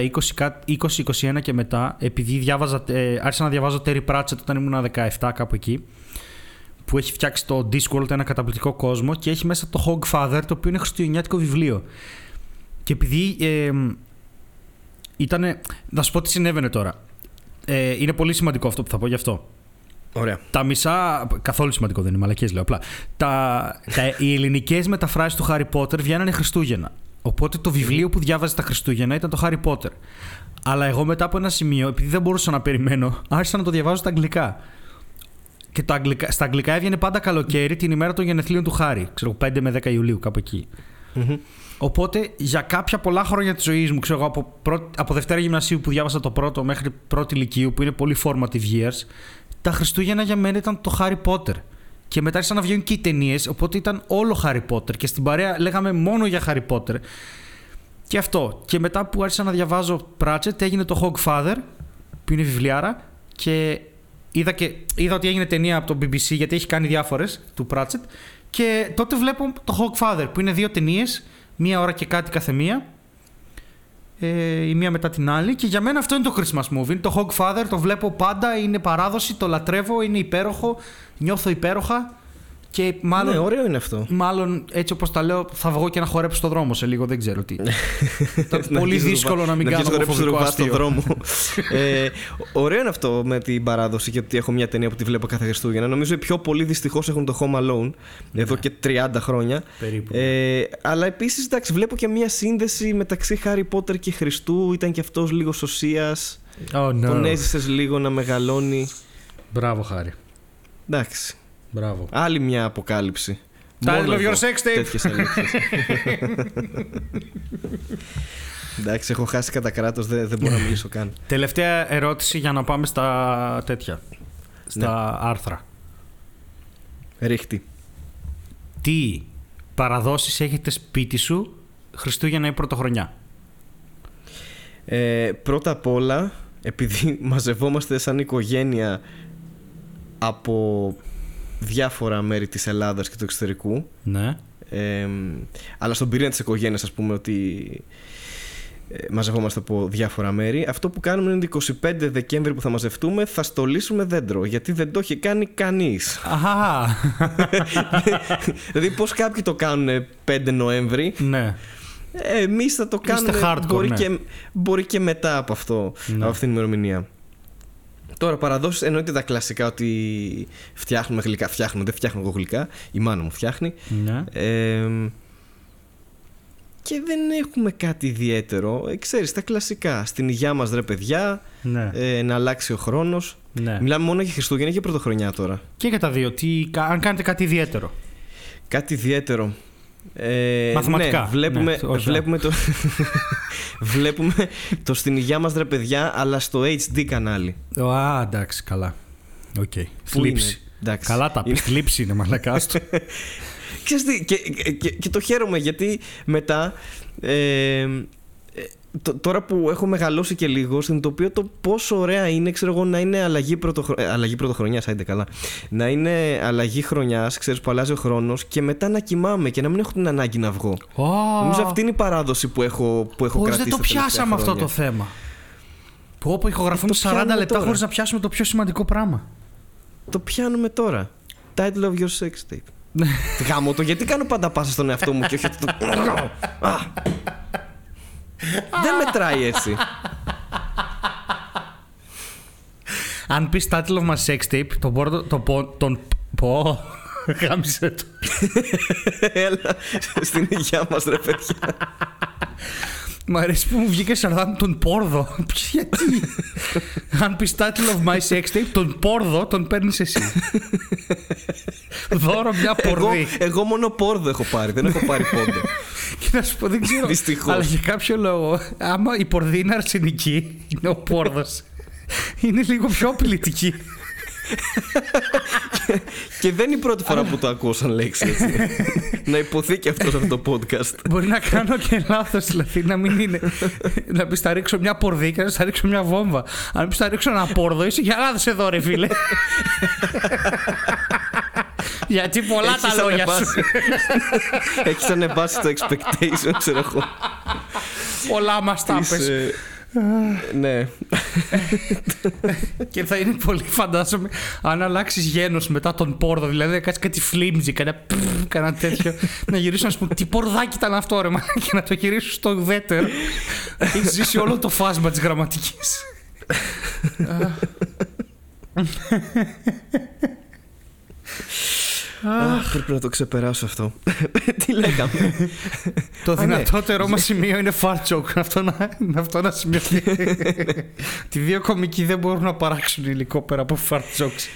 20-21 και μετά, επειδή άρχισα να διαβάζω Terry Pratchett όταν ήμουν 17 κάπου εκεί, που έχει φτιάξει το Discworld, ένα καταπληκτικό κόσμο, και έχει μέσα το Hogfather, το οποίο είναι χριστουγεννιάτικο βιβλίο. Και επειδή ήταν. Να σου πω τι συνέβαινε τώρα. Είναι πολύ σημαντικό αυτό που θα πω γι' αυτό. Ωραία. Τα μισά. Καθόλου σημαντικό δεν είναι, μαλακίες λέω απλά. Οι ελληνικές μεταφράσεις του Harry Potter βγαίνανε Χριστούγεννα. Οπότε το βιβλίο που διάβαζε τα Χριστούγεννα ήταν το Harry Potter. Αλλά εγώ μετά από ένα σημείο, επειδή δεν μπορούσα να περιμένω, άρχισα να το διαβάζω στα αγγλικά. Και στα αγγλικά έβγαινε πάντα καλοκαίρι την ημέρα των γενεθλίων του Χάρη. Ξέρω, 5 με 10 Ιουλίου, κάπου εκεί. Mm-hmm. Οπότε για κάποια πολλά χρόνια της ζωής μου, ξέρω, από Δευτέρα Γυμνασίου που διάβασα το πρώτο μέχρι πρώτη Λυκείου, που είναι πολύ formative years, τα Χριστούγεννα για μένα ήταν το Harry Potter. Και μετά άρχισαν να βγαίνουν και οι ταινίες, οπότε ήταν όλο Harry Potter. Και στην παρέα λέγαμε μόνο για Harry Potter. Και αυτό. Και μετά που άρχισα να διαβάζω Pratchett, έγινε το Hogfather, που είναι βιβλιάρα. Και είδα ότι έγινε ταινία από το BBC, γιατί έχει κάνει διάφορες του Pratchett. Και τότε βλέπω το Hogfather, που είναι δύο ταινίες, μία ώρα και κάτι κάθε μία. η μία μετά την άλλη. Και για μένα αυτό είναι το Christmas movie. Είναι το Hogfather, το βλέπω πάντα, είναι παράδοση, το λατρεύω, είναι υπέροχο, νιώθω υπέροχα. Και μάλλον, ναι, ωραίο είναι αυτό. Μάλλον έτσι όπως τα λέω, θα βγω και να χορέψω στον δρόμο σε λίγο, δεν ξέρω τι. Πολύ δύσκολο να μην κάνω ομοφοβικό αστείο. Ωραίο είναι αυτό με την παράδοση, γιατί έχω μια ταινία που τη βλέπω κάθε Χριστούγεννα. Νομίζω οι πιο πολλοί δυστυχώς έχουν το Home Alone εδώ και 30 χρόνια. Περίπου. Αλλά επίσης, εντάξει, βλέπω και μια σύνδεση μεταξύ Harry Potter και Χριστού. Ήταν και αυτός λίγο σωσίας. Τον έζησες λίγο να μεγαλώνει. Μπράβο, Χάρη. Εντάξει. Μπράβο. Άλλη μια αποκάλυψη. Time of your sex tape. Εντάξει, έχω χάσει κατά κράτος, δεν μπορώ να μιλήσω καν. Τελευταία ερώτηση για να πάμε στα τέτοια. Στα άρθρα. Ρίχτη. Τι παραδόσεις έχετε σπίτι σου Χριστούγεννα ή Πρωτοχρονιά? Πρώτα απ' όλα, επειδή μαζευόμαστε σαν οικογένεια από διάφορα μέρη της Ελλάδας και του εξωτερικού. Ναι. Αλλά στον πυρήνα της οικογένειας, ας πούμε, ότι μαζευόμαστε από διάφορα μέρη. Αυτό που κάνουμε είναι το 25 Δεκέμβρη που θα μαζευτούμε, θα στολίσουμε δέντρο. Γιατί δεν το έχει κάνει κανείς. Αχα! Δηλαδή, πώς κάποιοι το κάνουν 5 Νοέμβρη. Ναι. Εμείς θα το κάνουμε. Hardcore, μπορεί και μετά από αυτό, από αυτήν την ημερομηνία. Τώρα, παραδόσεις, εννοείται τα κλασικά, ότι φτιάχνουμε γλυκά. Δεν φτιάχνω εγώ γλυκά. Η μάνα μου φτιάχνει. Ναι. Και δεν έχουμε κάτι ιδιαίτερο. Ξέρεις, τα κλασικά. Στην υγειά μας, ρε παιδιά, ναι. Να αλλάξει ο χρόνος. Ναι. Μιλάμε μόνο για Χριστούγεννα και Πρωτοχρονιά τώρα. Και για τα δύο. Αν κάνετε κάτι ιδιαίτερο. Κάτι ιδιαίτερο. Μαθηματικά. Ναι, βλέπουμε το στην υγειά μας, ρε παιδιά, αλλά στο HD κανάλι. Α, εντάξει, καλά. Οκ. Θλίψη. Καλά τα πει. Θλίψη είναι, μαλακάς του. Ξέρεις τι, και το χαίρομαι, γιατί μετά, τώρα που έχω μεγαλώσει και λίγο, συνειδητοποιώ το πόσο ωραία είναι, ξέρω εγώ, να είναι αλλαγή πρωτοχρονιάς. Άντε καλά. Να είναι αλλαγή χρονιάς, ξέρεις, που αλλάζει ο χρόνος, και μετά να κοιμάμαι και να μην έχω την ανάγκη να βγω. Νομίζω αυτή είναι η παράδοση που έχω κρατήσει. Δεν το πιάσαμε αυτό το θέμα. Που όπου ηχογραφούμε 40 λεπτά χωρίς να πιάσουμε το πιο σημαντικό πράγμα. Το πιάνουμε τώρα. Title of your sex tape. Γάμο το, γιατί κάνω πάντα πάσα στον εαυτό μου και όχι αυτό. Δεν μετράει έτσι. Αν πεις title of my sex tape, τον γάμισε το. Έλα, στην υγειά μας, ρε παιδιά. Μ' αρέσει που μου βγήκε σαν τον πόρδο. Γιατί? Αν πεις title of my sex tape, τον πόρδο τον παίρνεις εσύ. Δώρο μια πορδή. Εγώ μόνο πόρδο έχω πάρει, δεν έχω πάρει πόντο. Και να σου πω, δεν ξέρω. Δυστυχώς. Αλλά για κάποιο λόγο, άμα η πορδή είναι αρσενική, είναι ο πόρδος. Είναι λίγο πιο απειλητική. Και δεν είναι η πρώτη φορά που το ακούω σαν λέξη, έτσι. Να υποθεί και αυτό από το podcast. Μπορεί να κάνω και λάθος, δηλαδή να μην είναι. Να πεις θα ρίξω μια πορδί και να θα ρίξω μια βόμβα. Αν πεις θα ρίξω ένα πόρδο, είσαι για λάθος εδώ, ρε φίλε. Γιατί πολλά έχεις τα λόγια σου. Έχεις ανεβάσει το expectation, ξέρω εγώ. Πολλά μας τα πες. Ναι. Και θα είναι πολύ, φαντάζομαι, αν αλλάξεις γένος μετά τον πόρδο. Δηλαδή να κάνεις κάτι φλίμζι, κανένα τέτοιο. Να γυρίσουν να σου πούν τι πορδάκι ήταν αυτό, ρε μάνα, και να το γυρίσουν στο ουδέτερο. Έχεις ζήσει όλο το φάσμα της γραμματικής. Πρέπει να το ξεπεράσω αυτό. Τι λέγαμε? Το δυνατότερό μας σημείο είναι fart joke. Αυτό να σημειωθεί. Τι δύο κομικοί δεν μπορούν να παράξουν υλικό πέρα από fart jokes.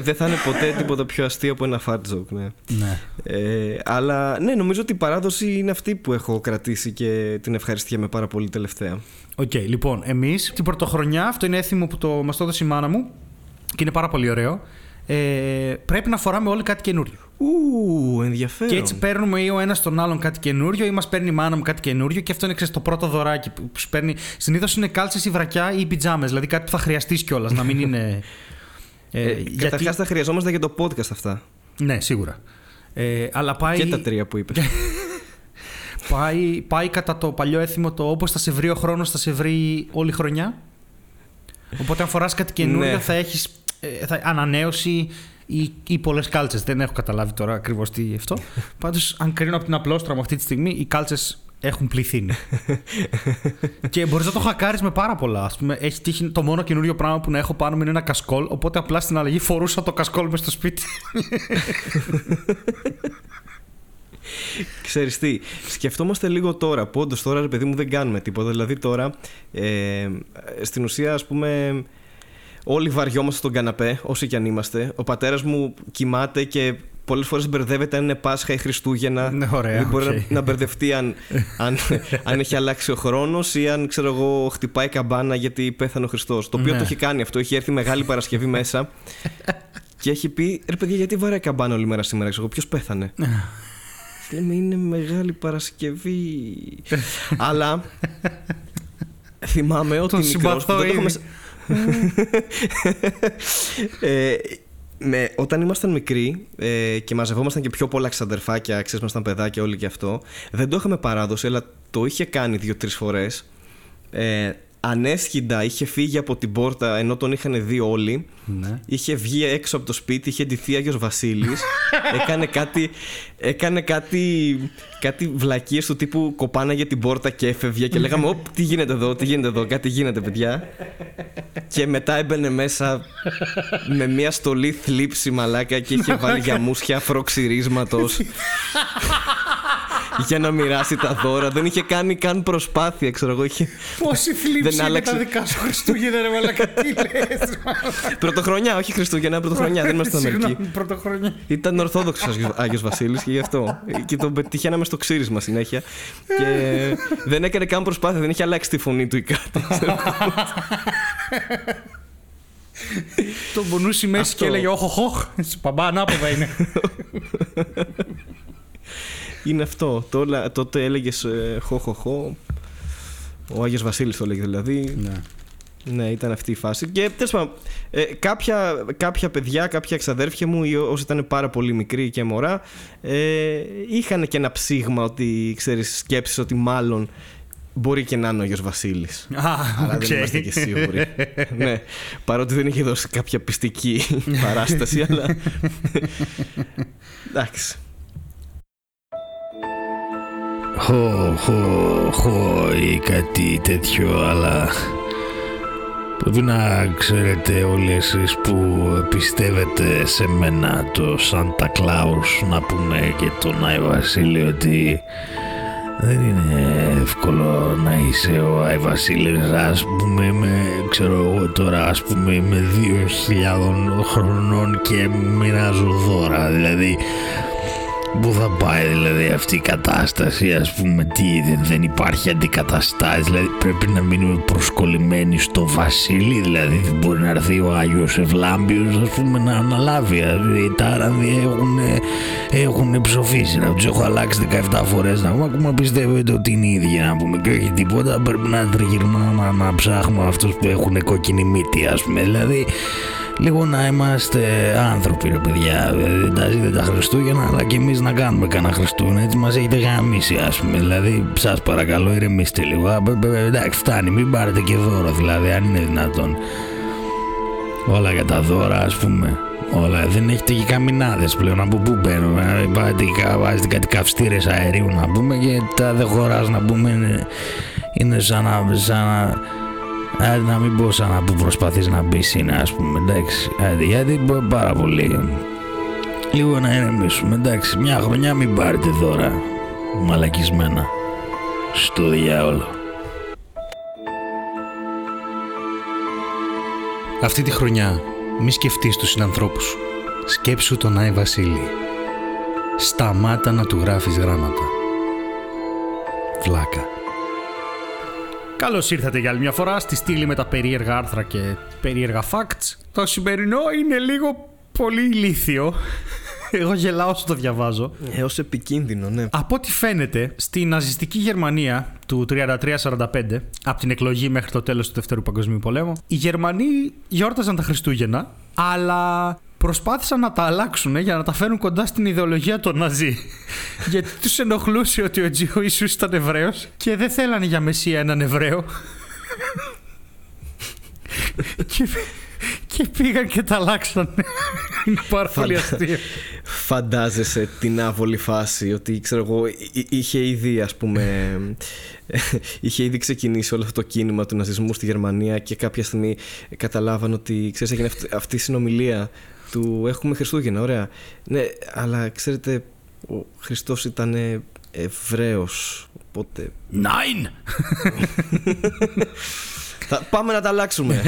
Δεν θα είναι ποτέ τίποτα πιο αστείο από ένα fart joke. Αλλά ναι, νομίζω ότι η παράδοση είναι αυτή που έχω κρατήσει και την ευχαριστιέμαι πάρα πολύ τελευταία. Οκ, λοιπόν, εμείς την Πρωτοχρονιά, αυτό είναι έθιμο που μας το έδωσε η μάνα μου και είναι πάρα πολύ ωραίο. Πρέπει να φοράμε όλοι κάτι καινούριο. Ενδιαφέρον. Και έτσι παίρνουμε ή ο ένας τον άλλον κάτι καινούριο, ή μας παίρνει η μάνα μου κάτι καινούριο, και αυτό είναι, ξέρεις, το πρώτο δωράκι που σου παίρνει. Συνήθως είναι κάλτσες ή βρακιά ή πιτζάμες, δηλαδή κάτι που θα χρειαστείς κιόλας, να μην είναι. Καταρχάς θα χρειαζόμαστε για το podcast αυτά. Ναι, σίγουρα. Αλλά πάει. Και τα τρία που είπες. Πάει κατά το παλιό έθιμο το όπως θα σε βρει ο χρόνος, θα σε βρει όλη χρονιά. Οπότε αν φοράς κάτι καινούριο θα έχεις ανανέωση ή πολλές κάλτσες. Δεν έχω καταλάβει τώρα ακριβώς τι αυτό. Πάντως, αν κρίνω από την απλόστρωμα αυτή τη στιγμή, οι κάλτσες έχουν πληθύνει. Και μπορείς να το χακάρεις με πάρα πολλά. Ας πούμε, έχει τύχει το μόνο καινούριο πράγμα που να έχω πάνω μου είναι ένα κασκόλ. Οπότε απλά στην αλλαγή φορούσα το κασκόλ μες στο σπίτι. Ξέρεις τι, σκεφτόμαστε λίγο τώρα που όντως τώρα, ρε παιδί μου, δεν κάνουμε τίποτα. Δηλαδή τώρα στην ουσία, ας πούμε, όλοι βαριόμαστε στον καναπέ, όσοι κι αν είμαστε. Ο πατέρας μου κοιμάται και πολλές φορές μπερδεύεται αν είναι Πάσχα ή Χριστούγεννα. Ναι, ωραία, δεν μπορεί να μπερδευτεί αν έχει αλλάξει ο χρόνος ή αν, ξέρω εγώ, χτυπάει καμπάνα γιατί πέθανε ο Χριστός. Το οποίο το έχει κάνει αυτό, έχει έρθει Μεγάλη Παρασκευή μέσα και έχει πει, ρε παιδιά, γιατί βαράει καμπάνα όλη μέρα σήμερα, ξέρω εγώ, ποιος πέθανε. Λέμε, είναι Μεγάλη Παρασκευή. Αλλά θυμάμαι ότι μικρός που δεν το έχουμε... όταν ήμασταν μικροί και μαζευόμασταν και πιο πολλά ξαδερφάκια, ξέσμασταν παιδάκια όλοι και αυτό, δεν το είχαμε παράδοση, αλλά το είχε κάνει 2-3 φορές. Ανέσχυντα είχε φύγει από την πόρτα ενώ τον είχαν δει όλοι. Ναι. Είχε βγει έξω από το σπίτι, είχε ντυθεί Άγιος Βασίλης. έκανε κάτι βλακίες του τύπου κοπάναγε την πόρτα και έφευγε. Και λέγαμε, οπ, τι γίνεται εδώ, τι γίνεται εδώ, κάτι γίνεται, παιδιά. Και μετά έμπαινε μέσα με μια στολή θλίψη, μαλάκα, και είχε βάλει για μουσια αφροξυρίσματος. Για να μοιράσει τα δώρα. Δεν είχε κάνει καν προσπάθεια, ξέρω εγώ. Πόση θλίψη είναι άλλαξε... τα δικά σου Χριστούγεννα, ρε μαλάκα, τι λες. Πρωτοχρονιά, όχι Χριστούγεννα, πρωτοχρονιά. Δεν είμαστε Αμερική. Ήταν Ορθόδοξος Άγιος Βασίλης και γι' αυτό. Και τον πετυχαίναμε στο ξύρισμα συνέχεια. Και δεν έκανε καν προσπάθεια, δεν είχε αλλάξει τη φωνή του ή κάτι. Τον πονούσε μέση και έλεγε οχοχοχ. Παμπά, ανάποδα είναι. Είναι αυτό. Τότε έλεγες χοχοχο. Ο Άγιος Βασίλης το έλεγε δηλαδή. Ναι. Ναι, ήταν αυτή η φάση. Και τέλος πάντων, κάποια παιδιά, κάποια εξαδέρφια μου, ή όσοι ήταν πάρα πολύ μικροί και μωρά, είχαν και ένα ψήγμα ότι, ξέρεις, σκέψεις ότι μάλλον μπορεί και να είναι ο Άγιος Βασίλης. Αλλά δεν είμαστε και σίγουροι. Ναι, παρότι δεν είχε δώσει κάποια πιστική παράσταση, αλλά. Εντάξει. Χω ή κάτι τέτοιο, αλλά πρέπει να ξέρετε όλοι εσείς που πιστεύετε σε μένα, το Σάντα Κλάους, να πούμε, και τον Άι Βασίλη, ότι δεν είναι εύκολο να είσαι ο Άι Βασίλης. Ας πούμε είμαι, ξέρω εγώ τώρα, ας πούμε είμαι 2.000 χρονών και μοιράζω δώρα, δηλαδή πού θα πάει δηλαδή αυτή η κατάσταση, ας πούμε, δεν υπάρχει αντικαταστάσεις, δηλαδή πρέπει να μείνουμε προσκολλημένοι στο Βασίλη, δηλαδή δεν μπορεί να έρθει ο Άγιος Ευλάμπιος, ας πούμε, να αναλάβει, οι τάρανδοι έχουν ψοφήσει, να τους έχω αλλάξει 17 φορές, να πούμε, ακόμα πιστεύετε ότι είναι οι ίδιοι, να πούμε, και όχι τίποτα, πρέπει να τριγυρνάμε να ψάχνουμε αυτούς που έχουν κόκκινη μύτη, ας πούμε, δηλαδή λίγο να είμαστε άνθρωποι, ρε παιδιά. Τα ζείτε τα Χριστούγεννα, αλλά και εμείς να κάνουμε κανένα Χριστούγεννα. Έτσι μας έχετε γαμίσει, ας πούμε. Δηλαδή, σας παρακαλώ, ηρεμήστε λίγο. Εντάξει, φτάνει, μην πάρετε και δώρο, δηλαδή, αν είναι δυνατόν. Όλα για τα δώρα, ας πούμε. Όλα. Δεν έχετε και καμινάδες πλέον, από πού μπαίνουν. Βάζετε κάτι καυστήρες αερίου, να πούμε, και τα δε χωράς, να πούμε, είναι σαν να άντε να μην πω σαν να που προσπαθείς να μπεις είναι, ας πούμε, εντάξει, γιατί πάρα πολύ. Λίγο να ηρεμήσουμε, εντάξει, μια χρονιά μην πάρετε δώρα, μαλακισμένα, στο διάολο. Αυτή τη χρονιά μη σκεφτείς τους συνανθρώπους σου, σκέψου τον Άι Βασίλη. Σταμάτα να του γράφεις γράμματα. Βλάκα. Καλώς ήρθατε για άλλη μια φορά στη στήλη με τα περίεργα άρθρα και περίεργα facts. Το σημερινό είναι λίγο πολύ ηλίθιο. Εγώ γελάω όσο το διαβάζω. Έως επικίνδυνο, ναι. Από ό,τι φαίνεται, στη ναζιστική Γερμανία του 1933-1945, από την εκλογή μέχρι το τέλος του Δευτέρου Παγκοσμίου Πολέμου, οι Γερμανοί γιόρταζαν τα Χριστούγεννα, αλλά προσπάθησαν να τα αλλάξουν για να τα φέρουν κοντά στην ιδεολογία των Ναζί. Γιατί τους ενοχλούσε ότι ο Ιησούς ήταν Εβραίος και δεν θέλανε για Μεσσία έναν Εβραίο. Και πήγαν και τα αλλάξαν. Είναι πάρα πολύ αστείο. Φαντάζεσαι την άβολη φάση ότι ξέρω εγώ, είχε ήδη, ας πούμε, είχε ήδη ξεκινήσει όλο αυτό το κίνημα του ναζισμού στη Γερμανία και κάποια στιγμή καταλάβαν ότι ξέρεις, έγινε αυτή η συνομιλία του έχουμε Χριστούγεννα, ωραία. Ναι, αλλά ξέρετε, ο Χριστός ήταν Εβραίος, οπότε. Nein! Πάμε να τα αλλάξουμε.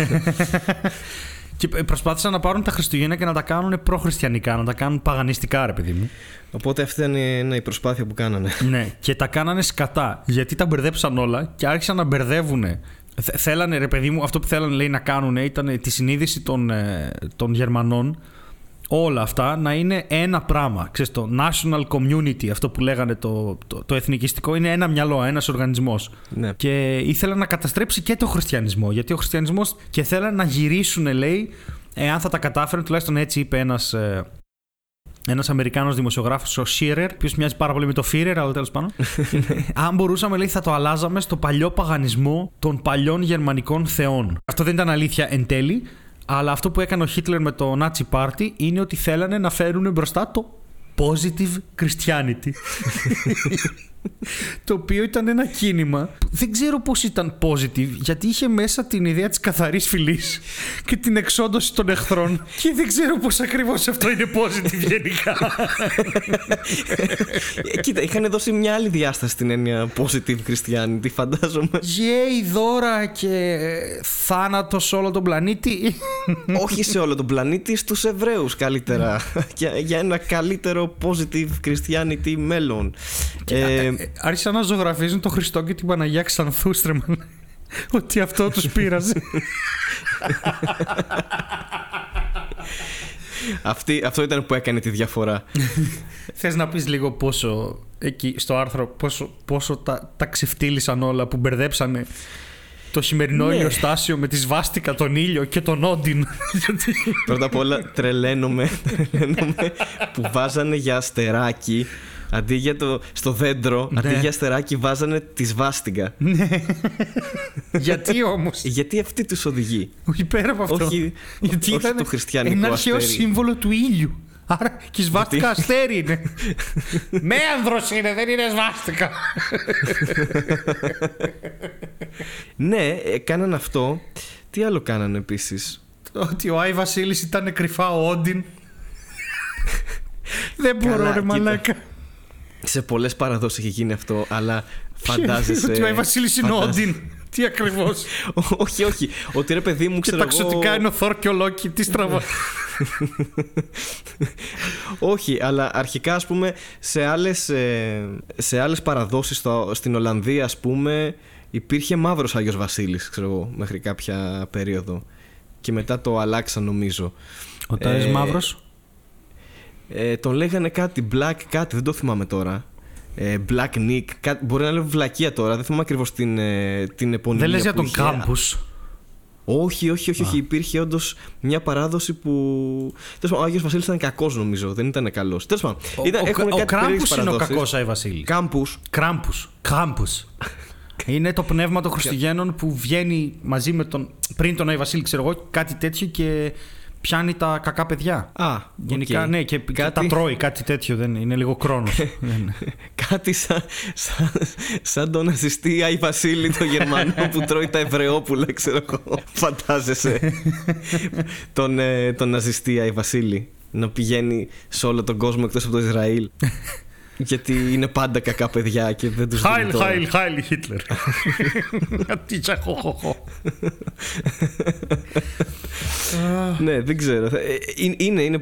Και προσπάθησαν να πάρουν τα Χριστουγέννα και να τα κάνουν προχριστιανικά, να τα κάνουν παγανιστικά, ρε παιδί μου. Οπότε αυτή είναι η προσπάθεια που κάνανε. Ναι, και τα κάνανε σκατά. Γιατί τα μπερδέψαν όλα και άρχισαν να μπερδεύουν. Θέλανε, ρε παιδί μου, αυτό που θέλανε λέει, να κάνουν ήταν τη συνείδηση των Γερμανών όλα αυτά να είναι ένα πράγμα. Ξέρεις, το national community, αυτό που λέγανε το εθνικιστικό, είναι ένα μυαλό, ένας οργανισμός. Ναι. Και ήθελαν να καταστρέψει και το χριστιανισμό. Γιατί ο χριστιανισμός και θέλαν να γυρίσουν, λέει, εάν θα τα κατάφεραν, τουλάχιστον έτσι είπε ένας Αμερικάνος δημοσιογράφος, ο Shearer, ο οποίος μοιάζει πάρα πολύ με το Führer, αλλά τέλος πάντων. Αν μπορούσαμε, λέει, θα το αλλάζαμε στο παλιό παγανισμό των παλιών γερμανικών θεών. Αυτό δεν ήταν αλήθεια εν τέλει. Αλλά αυτό που έκανε ο Χίτλερ με το Nazi Party είναι ότι θέλανε να φέρουν μπροστά το Positive Christianity. Το οποίο ήταν ένα κίνημα. Δεν ξέρω πώς ήταν positive, γιατί είχε μέσα την ιδέα της καθαρής φυλής και την εξόντωση των εχθρών. Και δεν ξέρω πώς ακριβώς αυτό είναι positive γενικά. Κοίτα, είχαν δώσει μια άλλη διάσταση στην έννοια Positive Christianity, φαντάζομαι. Γέι, δώρα και θάνατο σε όλο τον πλανήτη. Όχι σε όλο τον πλανήτη, στους Εβραίους καλύτερα. Για ένα καλύτερο Positive Christianity μέλλον. Άρχισαν να ζωγραφίζουν τον Χριστό και την Παναγιά ξανθούστρεμαν. Ότι αυτό τους πείραζε. Αυτό ήταν που έκανε τη διαφορά. Θες να πεις λίγο πόσο εκεί στο άρθρο πόσο τα ξεφτύλισαν όλα που μπερδέψανε το χειμερινό ηλιοστάσιο με τη σβάστηκα, τον ήλιο και τον Όντιν. Πρώτα απ' όλα τρελαίνομαι που βάζανε για αστεράκι. Αντί για στο δέντρο, ναι. Αντί για αστεράκι βάζανε τη σβάστηκα. Ναι. Γιατί όμως? Γιατί αυτή τους οδηγεί. Όχι πέρα από αυτό. Γιατί ήταν το χριστιανικό ένα αρχαίο σύμβολο του ήλιου. Άρα και η σβάστηκα αστέρι είναι. Μέανδρος είναι, δεν είναι σβάστηκα. Ναι, κάνανε αυτό. Τι άλλο κάνανε επίσης? Ότι ο Άι Βασίλης ήταν κρυφά ο Όντιν. Δεν μπορώ, ρε μαλάκα. Σε πολλές παραδόσεις έχει γίνει αυτό, αλλά φαντάζεσαι. Ότι ο Βασίλης είναι Όντιν. Τι ακριβώς? Όχι. Ότι ρε παιδί μου, ξέρω εγώ. Και ταξωτικά είναι ο Θόρ και ο Λόκι. Τι στραβά. Όχι, αλλά αρχικά ας πούμε σε άλλες παραδόσεις στην Ολλανδία, ας πούμε, υπήρχε μαύρος Άγιος Βασίλης, ξέρω εγώ, μέχρι κάποια περίοδο. Και μετά το αλλάξαν, νομίζω. Όταν είσαι μαύρος. Τον λέγανε κάτι, Black κάτι, δεν το θυμάμαι τώρα. Black Nick, κάτι, μπορεί να λέω βλακεία τώρα, δεν θυμάμαι ακριβώς την επωνυμία. Δεν λες για τον Κάμπους? Όχι, υπήρχε όντως μια παράδοση που. Ο Άγιος Βασίλης ήταν κακός, νομίζω, δεν ήταν καλός. Τέλος πάντων. Ο Κράμπους είναι ο κακός Άγιος Βασίλης. Κάμπους. Είναι το πνεύμα των Χριστουγέννων που βγαίνει μαζί με τον. Πριν τον Άγιο Βασίλη, ξέρω εγώ, κάτι τέτοιο και. Πιάνει τα κακά παιδιά. Γενικά, okay. Ναι, και τα τρώει, κάτι τέτοιο. Δεν είναι λίγο χρόνος. Κάτι σαν τον ναζιστή Άι Βασίλη, το Γερμανό που τρώει τα Εβραιόπουλα, ξέρω εγώ. Φαντάζεσαι τον ναζιστή Άι Βασίλη να πηγαίνει σε όλο τον κόσμο εκτός από το Ισραήλ. Γιατί είναι πάντα κακά παιδιά και δεν τους δίνει τώρα. Χάιλ, Χίτλερ. Ατίτσα, χοχοχο. Ναι, δεν ξέρω. Είναι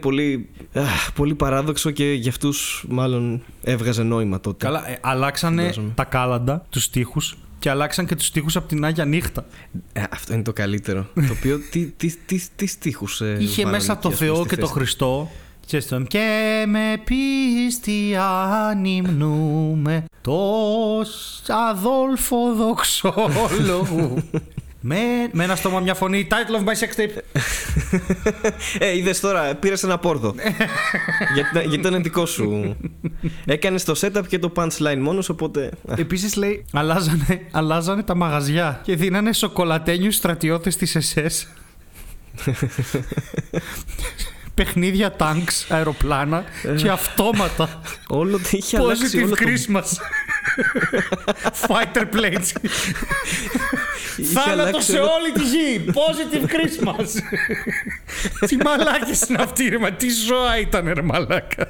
πολύ παράδοξο και για αυτούς μάλλον έβγαζε νόημα τότε. Καλά, αλλάξανε τα κάλαντα, τους στίχους. Και αλλάξαν και τους στίχους από την Άγια Νύχτα. Αυτό είναι το καλύτερο. Το οποίο, τι στίχους? Είχε μέσα το Θεό και το Χριστό. Και με πίστη ανυμνούμε το Αδόλφο δοξόλογου. Με ένα στόμα, μια φωνή. Title of my sex tape. Είδες τώρα, πήρες ένα πόρδο. Γιατί ήταν δικό σου. Έκανες το setup και το punchline μόνος, οπότε. Επίσης λέει, αλλάζανε τα μαγαζιά και δίνανε σοκολατένιους στρατιώτες της SS. Παιχνίδια, tanks, αεροπλάνα και αυτόματα. Όλο το είχε αλλάξει. Positive Christmas. Fighter planes. Θάνατο σε όλη τη γη. Positive Christmas. Τι μαλάκες είναι αυτοί, ρε μα. Τι ζώα ήταν, ρε μαλάκα.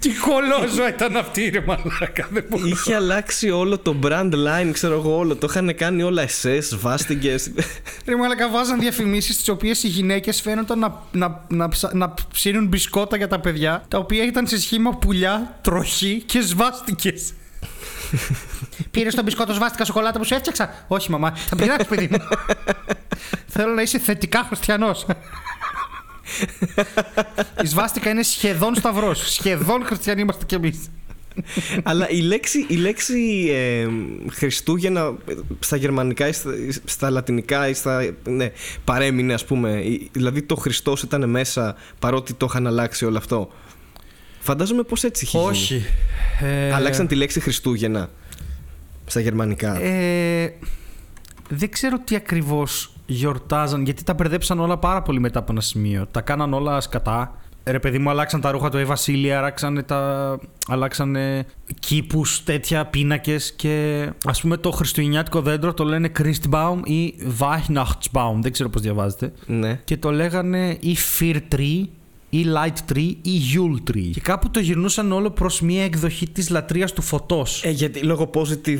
Τι κολόζωα ήταν αυτή, ρε μαλάκα. Είχε αλλάξει όλο το brand line, ξέρω εγώ, όλο. Το είχαν κάνει όλα SS, βάστιγγες. Ρε μαλάκα, βάζαν διαφημίσεις τις οποίες οι γυναίκες φαίνονταν να ψήνουν μπισκότα για τα παιδιά, τα οποία ήταν σε σχήμα πουλιά, τροχή και σβάστικες. Πήρες το μπισκότο, σβάστηκα σοκολάτα που σου έφτιαξα. Όχι μαμά, θα πειράξεις παιδί μου. Θέλω να είσαι θετικά χριστιανός. Η σβάστηκα είναι σχεδόν σταυρός. Σχεδόν χριστιανοί είμαστε κι εμείς. Αλλά η λέξη Χριστούγεννα στα γερμανικά ή στα λατινικά ή στα, ναι, παρέμεινε, ας πούμε. Δηλαδή το Χριστός ήταν μέσα, παρότι το είχαν αλλάξει όλο αυτό. Φαντάζομαι πως έτσι είχε γίνει. Όχι. Αλλάξαν τη λέξη Χριστούγεννα στα γερμανικά. Δεν ξέρω τι ακριβώς γιορτάζαν, γιατί τα μπερδέψαν όλα πάρα πολύ μετά από ένα σημείο. Τα κάναν όλα σκατά. Ρε παιδί μου, αλλάξαν τα ρούχα του Βασίλεια, αλλάξανε κήπους, τέτοια, πίνακες. Και ας πούμε το χριστουγεννιάτικο δέντρο το λένε Christbaum ή Weihnachtsbaum, δεν ξέρω πώς διαβάζεται. Ναι. Και το λέγανε ή Firtree ή Light Tree ή Yule Tree. Και κάπου το γυρνούσαν όλο προς μια εκδοχή της λατρείας του φωτός. Γιατί λόγω positive.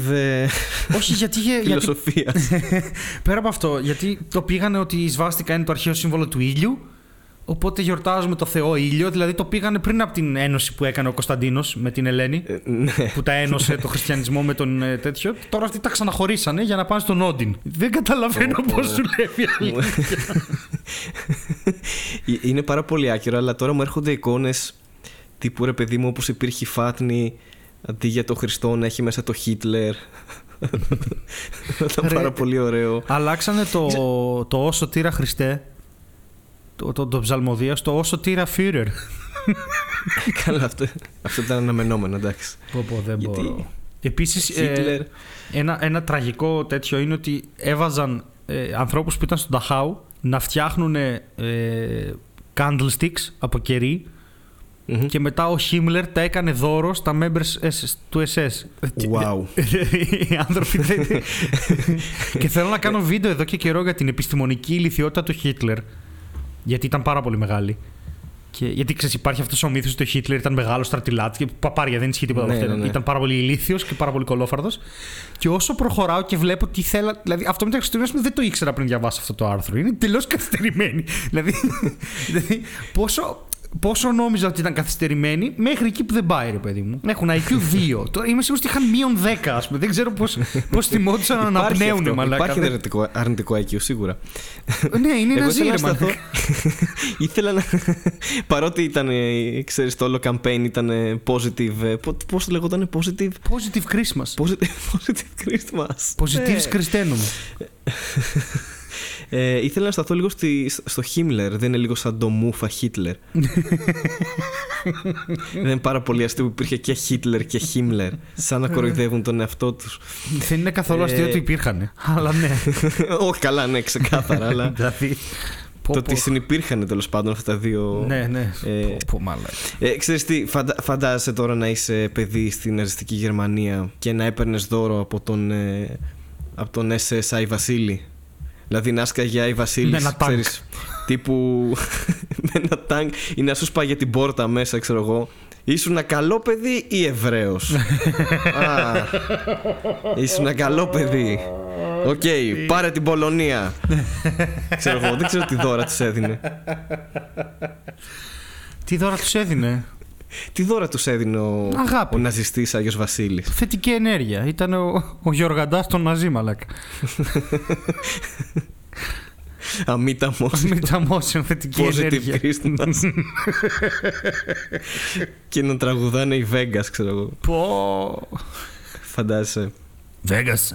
Όχι, γιατί. Φιλοσοφία. Πέρα από αυτό, γιατί το πήγανε ότι η σβάστηκα είναι το αρχαίο σύμβολο του ήλιου. Οπότε γιορτάζουμε το Θεό Ήλιο, δηλαδή το πήγανε πριν από την ένωση που έκανε ο Κωνσταντίνος με την Ελένη, ναι. Που τα ένωσε το χριστιανισμό με τον τέτοιο. Τώρα αυτοί τα ξαναχωρίσανε για να πάνε στον Όντιν. Δεν καταλαβαίνω πώς δουλεύει η αλήθεια. Είναι πάρα πολύ άκυρο, αλλά τώρα μου έρχονται εικόνες τύπου ρε παιδί μου, όπως υπήρχε η Φάτνη, αντί για το Χριστό να έχει μέσα το Χίτλερ. Ήταν πάρα πολύ ωραίο. Αλλάξανε το όσο τύρα Χριστέ. Το ψαλμοδία στο όσο τύρα Φύρερ. Καλά, αυτό ήταν αναμενόμενο, εντάξει. Δεν μπορώ. Επίσης, ένα τραγικό τέτοιο είναι ότι έβαζαν ανθρώπους που ήταν στον Νταχάου να φτιάχνουν candlesticks από κερί. Mm-hmm. Και μετά ο Χίμλερ τα έκανε δώρο στα members του SS. Wow. Οι άνθρωποι. Και θέλω να κάνω βίντεο εδώ και καιρό για την επιστημονική ηλιθιότητα του Χίτλερ. Γιατί ήταν πάρα πολύ μεγάλη. Και γιατί ξέρεις, υπάρχει αυτός ο μύθος ότι ο Χίτλερ ήταν μεγάλο στρατιλάτη και παπάρια, δεν ισχύει τίποτα. Ναι. Ήταν πάρα πολύ ηλίθιος και πάρα πολύ κολόφαρδος. Και όσο προχωράω και βλέπω τι θέλω. Δηλαδή, αυτό με τα Χριστούγεννα δεν το ήξερα πριν διαβάσω αυτό το άρθρο. Είναι τελώς καθυστερημένη. Δηλαδή, πόσο νόμιζα ότι ήταν καθυστερημένη, μέχρι εκεί που δεν πάει, ρε παιδί μου. Έχουν IQ 2. Τώρα είμαι σίγουρος ότι είχαν μείον 10, ας πούμε. Δεν ξέρω πώς θυμόντουσαν να αναπνέουν, μαλάκα. Υπάρχει αρνητικό IQ, σίγουρα. Ναι, είναι Ναζί, ρε μαλάκα. Ήθελα να. Παρότι ήταν, ξέρεις, το όλο campaign ήταν positive. Πώς λεγόταν, positive. Positive Christmas. Positive Christmas. Positives Christenum. Ήθελα να σταθώ λίγο στο Χίμλερ. Δεν είναι λίγο σαν το μούφα Χίτλερ? Δεν είναι πάρα πολύ αστείο που υπήρχε και Χίτλερ και Χίμλερ? Σαν να κοροϊδεύουν τον εαυτό τους. Δεν είναι καθόλου αστείο ότι υπήρχανε. Αλλά ναι. Όχι, καλά, ναι, ξεκάθαρα. Αλλά το ότι συνυπήρχανε τέλος πάντων αυτά τα δύο. Ναι, ναι. Ξέρεις τι, φαντάζεσαι τώρα να είσαι παιδί στην ναζιστική Γερμανία και να έπαιρνες δώρο από τον SS Άι Βασίλη. Δηλαδή να σκαγιά η Βασίλης, ξέρεις, τύπου με ένα τάγκ ή να σου σπάγει την πόρτα μέσα, ξέρω εγώ. Ήσουνα καλό παιδί ή Εβραίος? Ήσουνα καλό παιδί. Οκ, πάρε την Πολωνία. Ξέρω εγώ, δεν ξέρω τι δώρα τους έδινε. Τι δώρα τους έδινε? Τι δώρα τους έδινε ο ναζιστής Άγιος Βασίλης? Θετική ενέργεια. Ήταν ο Γιοργαντάς τον Ναζί, μαλάκα. Αμήτα μόσεων, θετική ενέργεια. Και να τραγουδάνε οι Βέγκας, ξέρω εγώ. Φαντάζεσαι. Vegas.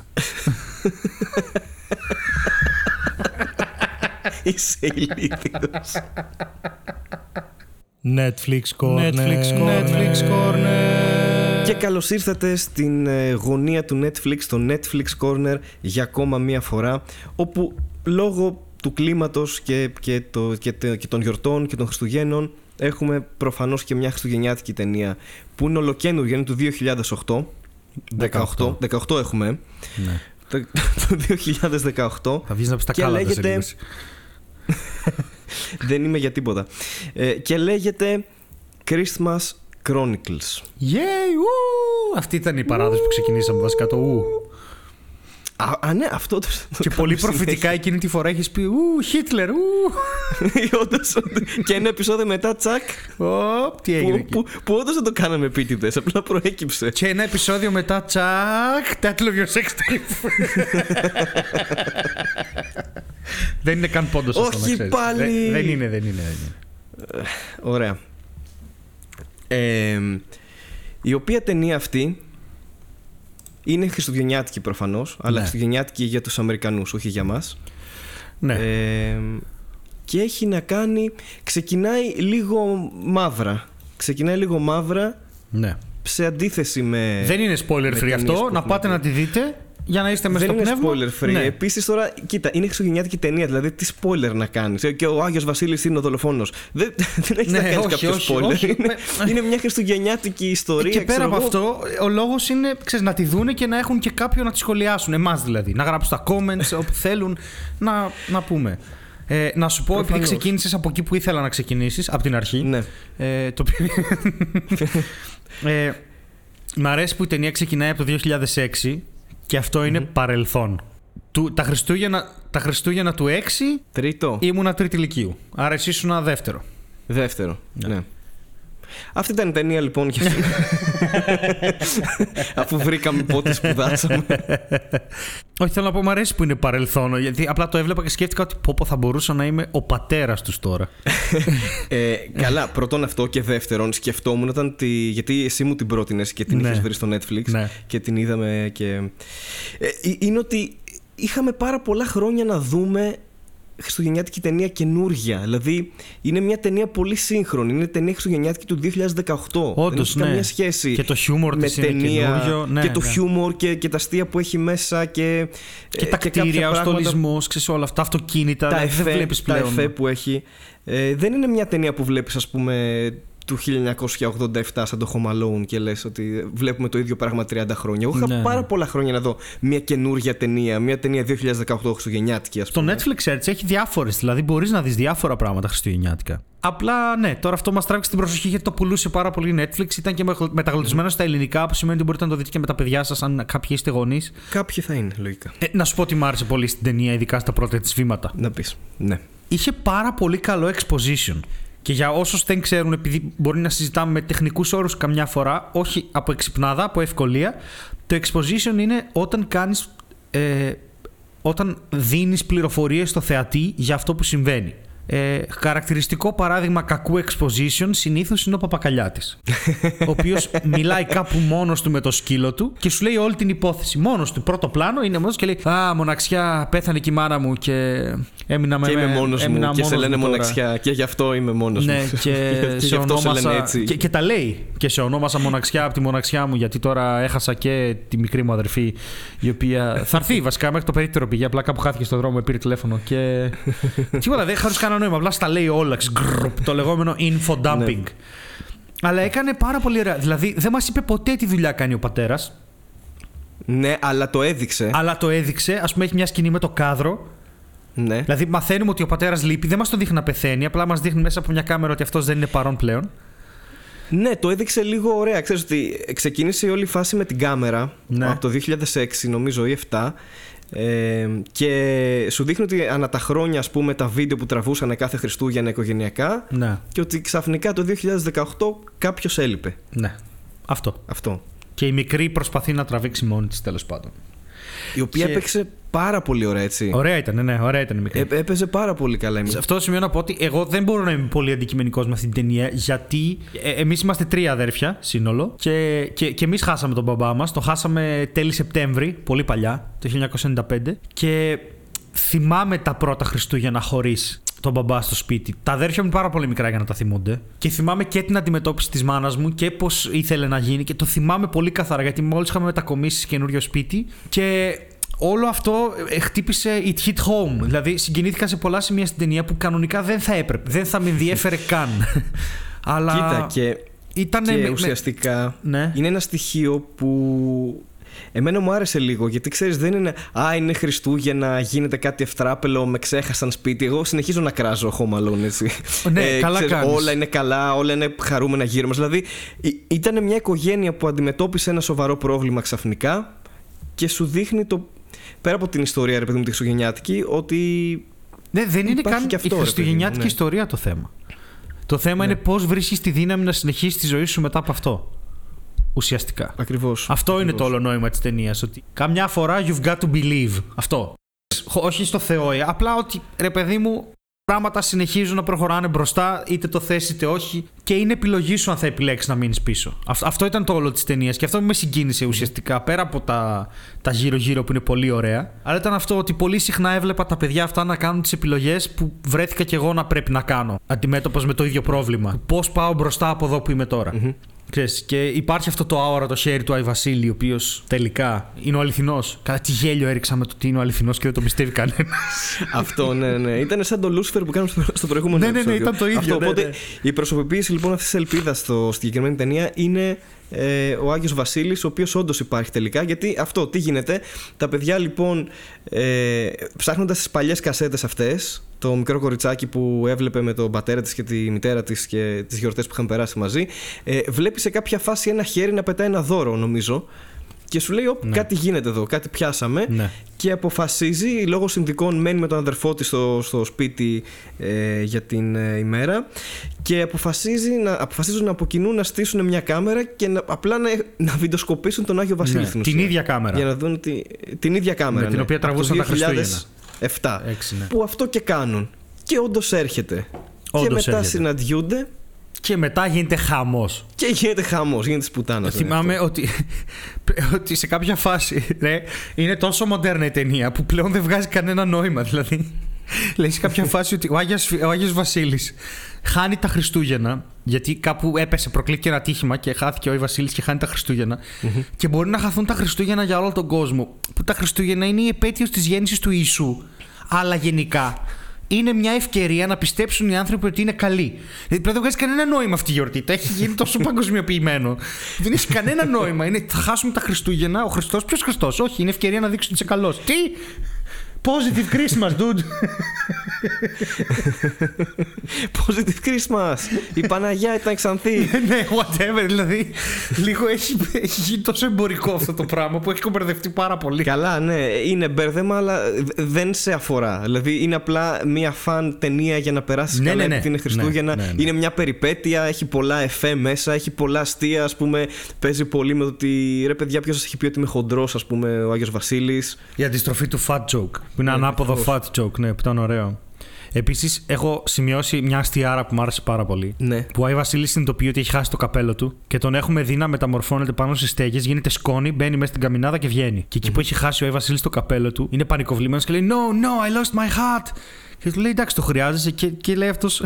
Είσαι ηλίθιος. Netflix Corner. Και καλώς ήρθατε στην γωνία του Netflix, στο Netflix Corner, για ακόμα μία φορά, όπου λόγω του κλίματος και των γιορτών και των Χριστουγέννων έχουμε προφανώς και μια χριστουγεννιάτικη ταινία που είναι ολοκαίνουργια, είναι του 2018 έχουμε. Ναι. Το 2018. Θα βγεις να πεις τα κάλαντα, λέγεται... Δεν είμαι για τίποτα. Και λέγεται Christmas Chronicles. Yay! Αυτή ήταν η παράδοση που ξεκινήσαμε βασικά, το ου. Α, ναι, αυτό το... Και πολύ προφητικά εκείνη τη φορά έχεις πει ου, Χίτλερ, ου. Και ένα επεισόδιο μετά, τσακ. Τι έγινε. Που όντως δεν το κάναμε επίτηδες, απλά προέκυψε. Και ένα επεισόδιο μετά, τσακ, title of your sex tape. Δεν είναι καν πόντος αυτό, να ξέρεις. Όχι πάλι. Δεν είναι. Ωραία. Η οποία ταινία αυτή είναι χριστουγεννιάτικη προφανώς, αλλά ναι, χριστουγεννιάτικη για τους Αμερικανούς, όχι για μας. Ναι. Και έχει να κάνει... Ξεκινάει λίγο μαύρα, ναι, σε αντίθεση με... Δεν είναι spoiler free αυτό, να πάτε να τη δείτε για να είστε μέσα στο πνεύμα. Δεν είναι spoiler free. Ναι. Επίσης τώρα, κοίτα, είναι χριστουγεννιάτικη ταινία, δηλαδή τι spoiler να κάνεις. Και ο Άγιος Βασίλης είναι ο δολοφόνος. Δεν έχεις, ναι, να κάνεις κάποιο spoiler. Όχι. Είναι μια χριστουγεννιάτικη ιστορία. Και πέρα από αυτό, ο λόγος είναι, ξέρεις, να τη δούνε και να έχουν και κάποιον να τη σχολιάσουν. Εμάς δηλαδή. Να γράψουν τα comments όπου θέλουν να πούμε. Να σου πω, επειδή ξεκίνησες από εκεί που ήθελα να ξεκινήσεις, από την αρχή. Ναι. Το οποίο. Μ' αρέσει που η ταινία ξεκινάει από το 2006. Και αυτό είναι παρελθόν. Τα Χριστούγεννα του 6 τρίτο. Ήμουνα τρίτη ηλικίου. Άρα εσύ ήσουνα δεύτερο. Ναι. Αυτή ήταν η ταινία λοιπόν και αυτή. Αφού βρήκαμε πότε σπουδάσαμε. Όχι, θέλω να πω, μου αρέσει που είναι παρελθόν. Γιατί απλά το έβλεπα και σκέφτηκα ότι πω, θα μπορούσα να είμαι ο πατέρας τους τώρα. Καλά, πρώτον αυτό, και δεύτερον σκεφτόμουν όταν γιατί εσύ μου την πρότεινες και την είχες βρει στο Netflix, ναι, και την είδαμε και... είναι ότι είχαμε πάρα πολλά χρόνια να δούμε χριστουγεννιάτικη ταινία καινούργια. Δηλαδή είναι μια ταινία πολύ σύγχρονη. Είναι ταινία χριστουγεννιάτικη του 2018. Όντως, ναι, καμία σχέση. Και το χιούμορ της είναι καινούργιο, ναι, και το χιούμορ και τα αστεία που έχει μέσα. Και τα κτίρια, ο στολισμός, ξέρεις, όλα αυτά, αυτοκίνητα. Τα εφέ που έχει. Δεν είναι μια ταινία που βλέπεις, ας πούμε, του 1987 σαν το Home Alone και λες ότι βλέπουμε το ίδιο πράγμα 30 χρόνια. Εγώ είχα πάρα πολλά χρόνια να δω μια καινούργια ταινία, μια ταινία 2018 χριστουγεννιάτικη, ας πούμε. Το Netflix έτσι έχει διάφορες, δηλαδή μπορείς να δεις διάφορα πράγματα χριστουγεννιάτικα. Απλά ναι, τώρα αυτό μας τράβηξε την προσοχή γιατί το πουλούσε πάρα πολύ Netflix. Ήταν και μεταγλωτισμένο στα ελληνικά, που σημαίνει ότι μπορείτε να το δείτε και με τα παιδιά σας, αν κάποιοι είστε γονείς. Κάποιοι θα είναι, λογικά. Να σου πω ότι μ' άρεσε πολύ στην ταινία, ειδικά στα πρώτα της βήματα. Να πεις. Ναι. Είχε πάρα πολύ καλό exposition. Και για όσους δεν ξέρουν, επειδή μπορεί να συζητάμε με τεχνικούς όρους καμιά φορά, όχι από εξυπνάδα, από ευκολία, το exposition είναι όταν δίνεις πληροφορίες στο θεατή για αυτό που συμβαίνει. Χαρακτηριστικό παράδειγμα κακού exposition συνήθως είναι ο Παπακαλιάτης, ο οποίος μιλάει κάπου μόνος του με το σκύλο του και σου λέει όλη την υπόθεση μόνος του. Πρώτο πλάνο είναι μόνος και λέει «Α, μοναξιά, πέθανε και η μάνα μου και έμεινα και είμαι μόνος μου και σε λένε μοναξιά και γι' αυτό είμαι μόνος μου». Και τα λέει και σε ονόμασα μοναξιά από τη μοναξιά μου, γιατί τώρα έχασα και τη μικρή μου αδερφή, η οποία θα έρθει βασικά μέχρι το περίπτερο, πήγε απλά κάπου, χάθηκε στον δρόμο, πήρε τηλέφωνο και τίποτα, δεν χάρουσε κανένα νόημα, απλά στα λέει όλα, το λεγόμενο info dumping. Αλλά έκανε πάρα πολύ ωραία. Δηλαδή δεν μας είπε ποτέ τι δουλειά κάνει ο πατέρας. Ναι, αλλά το έδειξε. Ας πούμε, έχει μια σκηνή με το κάδρο. Ναι. Δηλαδή μαθαίνουμε ότι ο πατέρας λείπει, δεν μας το δείχνει να πεθαίνει, απλά μας δείχνει μέσα από μια κάμερα ότι αυτός δεν είναι παρόν πλέον. Ναι, το έδειξε λίγο ωραία. Ξέρεις ότι ξεκίνησε η όλη φάση με την κάμερα, ναι, από το 2006 νομίζω ή 2007. Και σου δείχνει ότι ανά τα χρόνια, ας πούμε, τα βίντεο που τραβούσαν κάθε Χριστούγεννα οικογενειακά, ναι, και ότι ξαφνικά το 2018 κάποιος έλειπε. Ναι, αυτό. Και η μικρή προσπαθεί να τραβήξει μόνη της, τέλος πάντων. Η οποία έπαιξε πάρα πολύ ωραία, έτσι. Ωραία ήταν, ναι, ωραία ήταν η μικρή. Έπαιζε πάρα πολύ καλά η μικρή. Σε αυτό το σημείο να πω ότι εγώ δεν μπορώ να είμαι πολύ αντικειμενικός με αυτή την ταινία, γιατί εμείς είμαστε τρία αδέρφια σύνολο και εμείς χάσαμε τον μπαμπά μας. Το χάσαμε τέλη Σεπτέμβρη, πολύ παλιά, το 1995. Και θυμάμαι τα πρώτα Χριστούγεννα χωρίς τον μπαμπά στο σπίτι. Τα αδέρφια μου πάρα πολύ μικρά για να τα θυμούνται. Και θυμάμαι και την αντιμετώπιση της μάνας μου και πώς ήθελε να γίνει. Και το θυμάμαι πολύ καθαρά, γιατί μόλις είχαμε μετακομίσει σε καινούριο σπίτι. Και όλο αυτό χτύπησε it hit home. Δηλαδή συγκινήθηκα σε πολλά σημεία στην ταινία που κανονικά δεν θα έπρεπε. Δεν θα με ενδιέφερε καν. Αλλά κοίτα, και ουσιαστικά ναι. Είναι ένα στοιχείο που εμένα μου άρεσε λίγο, γιατί ξέρεις, δεν είναι «Α, είναι Χριστούγεννα, γίνεται κάτι ευτράπελο, με ξέχασαν σπίτι». Εγώ συνεχίζω να κράζω Home Alone, έτσι. Ναι, καλά ξέρεις, κάνεις. Όλα είναι καλά, όλα είναι χαρούμενα γύρω μας. Δηλαδή, ήταν μια οικογένεια που αντιμετώπισε ένα σοβαρό πρόβλημα ξαφνικά και σου δείχνει το, πέρα από την ιστορία, ρε παιδί μου, τη χριστουγεννιάτικη, ότι ναι, δεν είναι καν και αυτό, η χριστουγεννιάτικη ναι. ιστορία το θέμα. Το θέμα ναι. είναι πώς βρίσκεις τη δύναμη να συνεχίσεις τη ζωή σου μετά από αυτό. Ουσιαστικά. Ακριβώς. Αυτό ακριβώς. είναι το όλο νόημα της ταινίας. Ότι καμιά φορά you've got to believe. Αυτό. Όχι στο Θεό. Απλά ότι ρε παιδί μου, πράγματα συνεχίζουν να προχωράνε μπροστά, είτε το θες είτε όχι. Και είναι επιλογή σου αν θα επιλέξεις να μείνεις πίσω. Αυτό ήταν το όλο της ταινίας. Και αυτό που με συγκίνησε ουσιαστικά, πέρα από τα γύρω-γύρω που είναι πολύ ωραία. Αλλά ήταν αυτό ότι πολύ συχνά έβλεπα τα παιδιά αυτά να κάνουν τις επιλογές που βρέθηκα κι εγώ να πρέπει να κάνω. Αντιμέτωπος με το ίδιο πρόβλημα. Πώς πάω μπροστά από εδώ που είμαι τώρα. Mm-hmm. Και υπάρχει αυτό το αόρατο χέρι του Άι Βασίλη, ο οποίος τελικά είναι ο αληθινός. Καλά, τι γέλιο έριξαμε το ότι είναι ο αληθινός και δεν το πιστεύει κανένας. Αυτό, ναι, ναι. Ήταν σαν το Λούσφερ που κάναμε στο προηγούμενο επεισόδιο. Ναι, ναι, ήταν το ίδιο. Αυτό, ναι, οπότε ναι. Η προσωποποίηση λοιπόν αυτής της ελπίδας στη συγκεκριμένη ταινία είναι ο Άγιος Βασίλης, ο οποίος όντως υπάρχει τελικά. Γιατί αυτό, τι γίνεται. Τα παιδιά λοιπόν, ψάχνοντας τις παλιές κασέτες αυτές, το μικρό κοριτσάκι που έβλεπε με τον πατέρα της και τη μητέρα της και τις γιορτές που είχαν περάσει μαζί, βλέπει σε κάποια φάση ένα χέρι να πετάει ένα δώρο, νομίζω. Και σου λέει: ναι. Κάτι γίνεται εδώ, κάτι πιάσαμε. Ναι. Και αποφασίζει, λόγω συνδικών, μένει με τον αδερφό της στο σπίτι για την ημέρα. Και αποφασίζουν από κοινού να στήσουν μια κάμερα και απλά να βιντεοσκοπήσουν τον Άγιο Βασίλη. Ναι. Την ίδια κάμερα. Για να δουν την ίδια κάμερα. Με την οποία τραβούσαν τα Χριστούγεννα. 7, ναι. Που αυτό και κάνουν. Και όντως έρχεται. Όντως και μετά έρχεται. Συναντιούνται. Και μετά γίνεται χαμός. Γίνεται σπουτάνας. Θυμάμαι ότι σε κάποια φάση ρε, είναι τόσο μοντέρνα η ταινία που πλέον δεν βγάζει κανένα νόημα. Δηλαδή, λέει σε κάποια φάση ότι ο Άγιος Βασίλης χάνει τα Χριστούγεννα, γιατί κάπου έπεσε, προκλήθηκε ένα τύχημα και χάθηκε ο Βασίλης και χάνει τα Χριστούγεννα. Mm-hmm. Και μπορεί να χαθούν τα Χριστούγεννα για όλο τον κόσμο. Που τα Χριστούγεννα είναι η επέτειος της γέννησης του Ιησού. Αλλά γενικά είναι μια ευκαιρία να πιστέψουν οι άνθρωποι ότι είναι καλοί. Δηλαδή πρέπει να βγάζει κανένα νόημα αυτή η γιορτή. Τα έχει γίνει τόσο παγκοσμιοποιημένο. Δεν έχει κανένα νόημα. Είναι, θα χάσουμε τα Χριστούγεννα. Ο Χριστός, ποιος Χριστός? Όχι, είναι ευκαιρία να δείξουν ότι είσαι καλός. Τι? Positive Christmas, dude! Positive Christmas! Η Παναγιά ήταν ξανθή! Ναι, whatever, δηλαδή. Λίγο έχει γίνει τόσο εμπορικό αυτό το πράγμα που έχει κομπερδευτεί πάρα πολύ. Καλά, ναι, είναι μπέρδεμα, αλλά δεν σε αφορά. Δηλαδή, είναι απλά μια φαν ταινία για να περάσει καλά, επειδή είναι Χριστούγεννα. Είναι μια περιπέτεια, έχει πολλά εφέ μέσα, έχει πολλά αστεία, ας πούμε. Παίζει πολύ με το ότι ρε παιδιά, ποιος σας έχει πει ότι είμαι χοντρός, ας πούμε, ο Άγιος Βασίλης. Η αντιστροφή του Fat Joke. Που είναι ανάποδο fat joke, ναι, που ήταν ωραίο. Επίσης, έχω σημειώσει μια αστιάρα που μου άρεσε πάρα πολύ. Ναι. Που ο Άι Βασίλης συνειδητοποιεί ότι έχει χάσει το καπέλο του και τον έχουμε δει να μεταμορφώνεται πάνω στις στέγες, γίνεται σκόνη, μπαίνει μέσα στην καμινάδα και βγαίνει. Και εκεί που έχει χάσει ο Άι Βασίλης το καπέλο του, είναι πανικοβλημένος και λέει: No, no, I lost my hat. Και του λέει: Εντάξει, το χρειάζεσαι. Και λέει αυτός: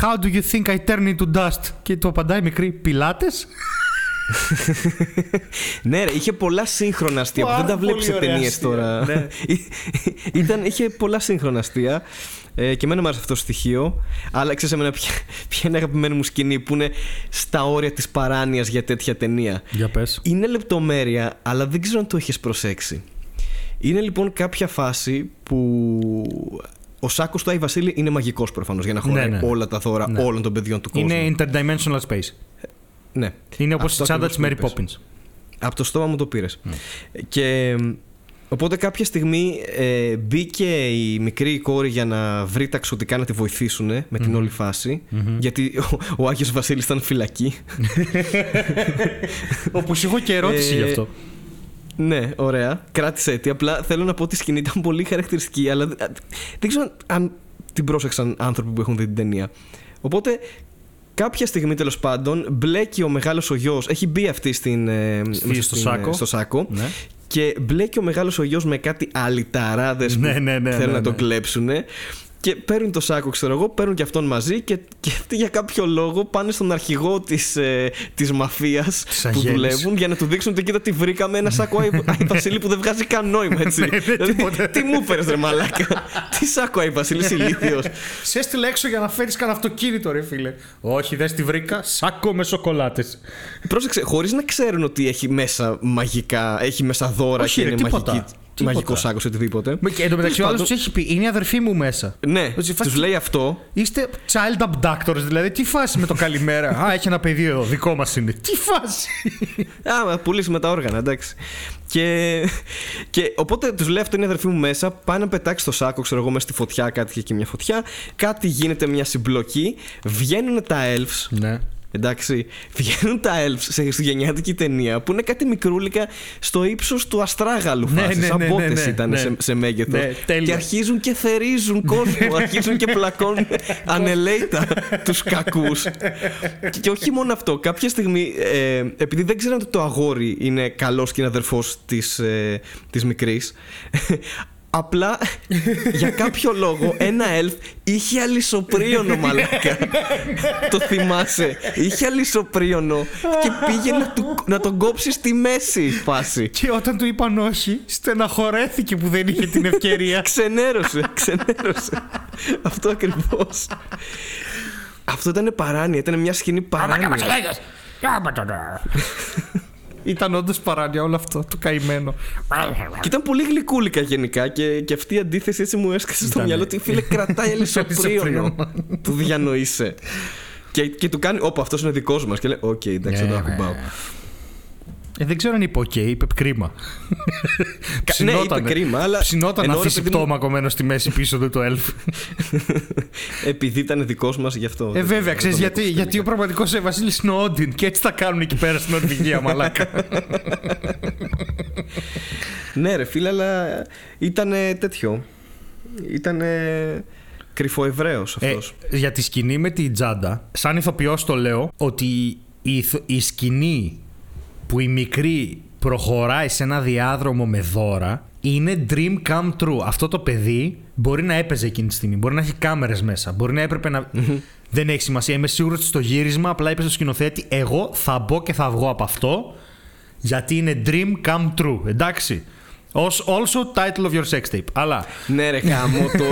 How do you think I turn into dust? Και του απαντάει μικρή: Πιλάτες. Ναι, ρε, είχε πολλά σύγχρονα αστεία που δεν τα βλέπεις σε ταινίες τώρα. Ναι. Είχε πολλά σύγχρονα αστεία και εμένα μου άρεσε αυτό το στοιχείο. Αλλά ξέρεις εμένα ποια είναι η αγαπημένη μου σκηνή που είναι στα όρια της παράνοιας για τέτοια ταινία. Για πες. Είναι λεπτομέρεια, αλλά δεν ξέρω αν το έχεις προσέξει. Είναι λοιπόν κάποια φάση που ο σάκος του Άι Βασίλη είναι μαγικός προφανώς για να χωράει όλα τα δώρα όλων των παιδιών του κόσμου. Είναι interdimensional space. Ναι. Είναι όπως η τσάντα της Mary Poppins. Από το στόμα μου το πήρες. Ναι. Και οπότε κάποια στιγμή μπήκε η μικρή κόρη για να βρει τα εξωτικά να τη βοηθήσουν με την όλη φάση. Γιατί ο Άγιος Βασίλης ήταν φυλακή. Όπως είχα και ερώτηση γι' αυτό. Ναι, ωραία. Κράτησε τη. Απλά θέλω να πω ότι η σκηνή ήταν πολύ χαρακτηριστική, αλλά δεν ξέρω αν την πρόσεξαν άνθρωποι που έχουν δει την ταινία. Οπότε, κάποια στιγμή τέλος πάντων, μπλέκει ο μεγάλος ο γιος. Έχει μπει αυτή στο σάκο. Ναι. Και μπλέκει ο μεγάλος ο γιος με κάτι αλυταράδες που θέλουν να το κλέψουνε. Και παίρνουν το σάκο, ξέρω εγώ, παίρνουν και αυτόν μαζί και αυτοί για κάποιο λόγο πάνε στον αρχηγό της μαφίας που δουλεύουν για να του δείξουν ότι κοίτα τι βρήκαμε, ένα σάκο Άι Βασίλη που δεν βγάζει καν νόημα, έτσι. Τι μου πέρες ρε μαλάκα, τι σάκο Άι Βασίλης ηλίθιος. Σε έστειλε έξω για να φέρεις καν αυτοκίνητο ρε φίλε. Όχι, δες τι βρήκα, σάκο με σοκολάτες. Πρόσεξε, χωρίς να ξέρουν ότι έχει μέσα μαγικά, έχει μέσα δώρα και είναι μαγική. Μαγικό σάκο, οτιδήποτε. Και εν τω μεταξύ, ο άλλος τους έχει πει: είναι η αδερφή μου μέσα. Ναι, τους λέει αυτό. Είστε child abductors, δηλαδή. Τι φάση με το καλημέρα. Α, έχει ένα παιδί εδώ, δικό μας είναι. Τι φάση. Α, πουλήσουμε τα όργανα, εντάξει. Και οπότε τους λέει: αυτό είναι η αδερφή μου μέσα. Πάει να πετάξει το σάκο, ξέρω εγώ, μέσα στη φωτιά. Κάτι είχε εκεί μια φωτιά. Κάτι γίνεται, μια συμπλοκή. Βγαίνουν τα elves. Ναι. Εντάξει, βγαίνουν τα elves σε χριστουγεννιάτικη ταινία που είναι κάτι μικρούλικα στο ύψος του αστράγαλου φάσης. Σαν πότες ήταν σε μέγεθος. Και αρχίζουν και θερίζουν κόσμο, αρχίζουν και πλακώνουν ανελέητα τους κακούς. Και όχι μόνο αυτό, κάποια στιγμή, επειδή δεν ξέραν ότι το αγόρι είναι καλός και είναι αδερφός της μικρής, απλά για κάποιο λόγο ένα elf είχε αλυσοπρίωνο μαλάκα. Το θυμάσαι. Είχε αλυσοπρίωνο και πήγε να τον κόψει στη μέση φάση. Και όταν του είπαν όχι, στεναχωρέθηκε που δεν είχε την ευκαιρία. Ξενέρωσε. Αυτό ακριβώς. Αυτό ήταν παράνοια. Ήταν μια σκηνή παράνοια. Ήταν όντως παράνοια όλο αυτό το καημένο. Και ήταν πολύ γλυκούλικα γενικά και αυτή η αντίθεση έτσι μου έσκασε στο μυαλό ότι φίλε κρατάει αλυσοπρίωνο που διανοείσαι. Και του κάνει όπα αυτός είναι δικός μας και λέει οκ, εντάξει δεν το ακουμπάω. Δεν ξέρω αν είπε οκ, είπε κρίμα. Ναι, είπε κρίμα, αλλά ψινόταν να αφήσει πτώμα κομμένο στη μέση πίσω του το elf. Επειδή ήταν δικός μας γι' αυτό. Βέβαια, ξέρεις γιατί ο πραγματικός Βασίλης είναι ο Όντιν και έτσι θα κάνουν εκεί πέρα στην Νορβηγία, μαλάκα. Ναι, ρε φίλε, αλλά ήταν τέτοιο. Ήταν κρυφοεβραίος αυτός. Για τη σκηνή με την τσάντα, σαν ηθοποιός το λέω ότι η σκηνή που η μικρή προχωράει σε ένα διάδρομο με δώρα, είναι dream come true. Αυτό το παιδί μπορεί να έπαιζε εκείνη τη στιγμή, μπορεί να έχει κάμερες μέσα, μπορεί να έπρεπε να... Δεν έχει σημασία, είμαι σίγουρος ότι στο γύρισμα απλά είπε στο σκηνοθέτη εγώ θα μπω και θα βγω από αυτό, γιατί είναι dream come true, εντάξει. Also title of your sex tape. Αλλά. Ναι, ρε χαμότο.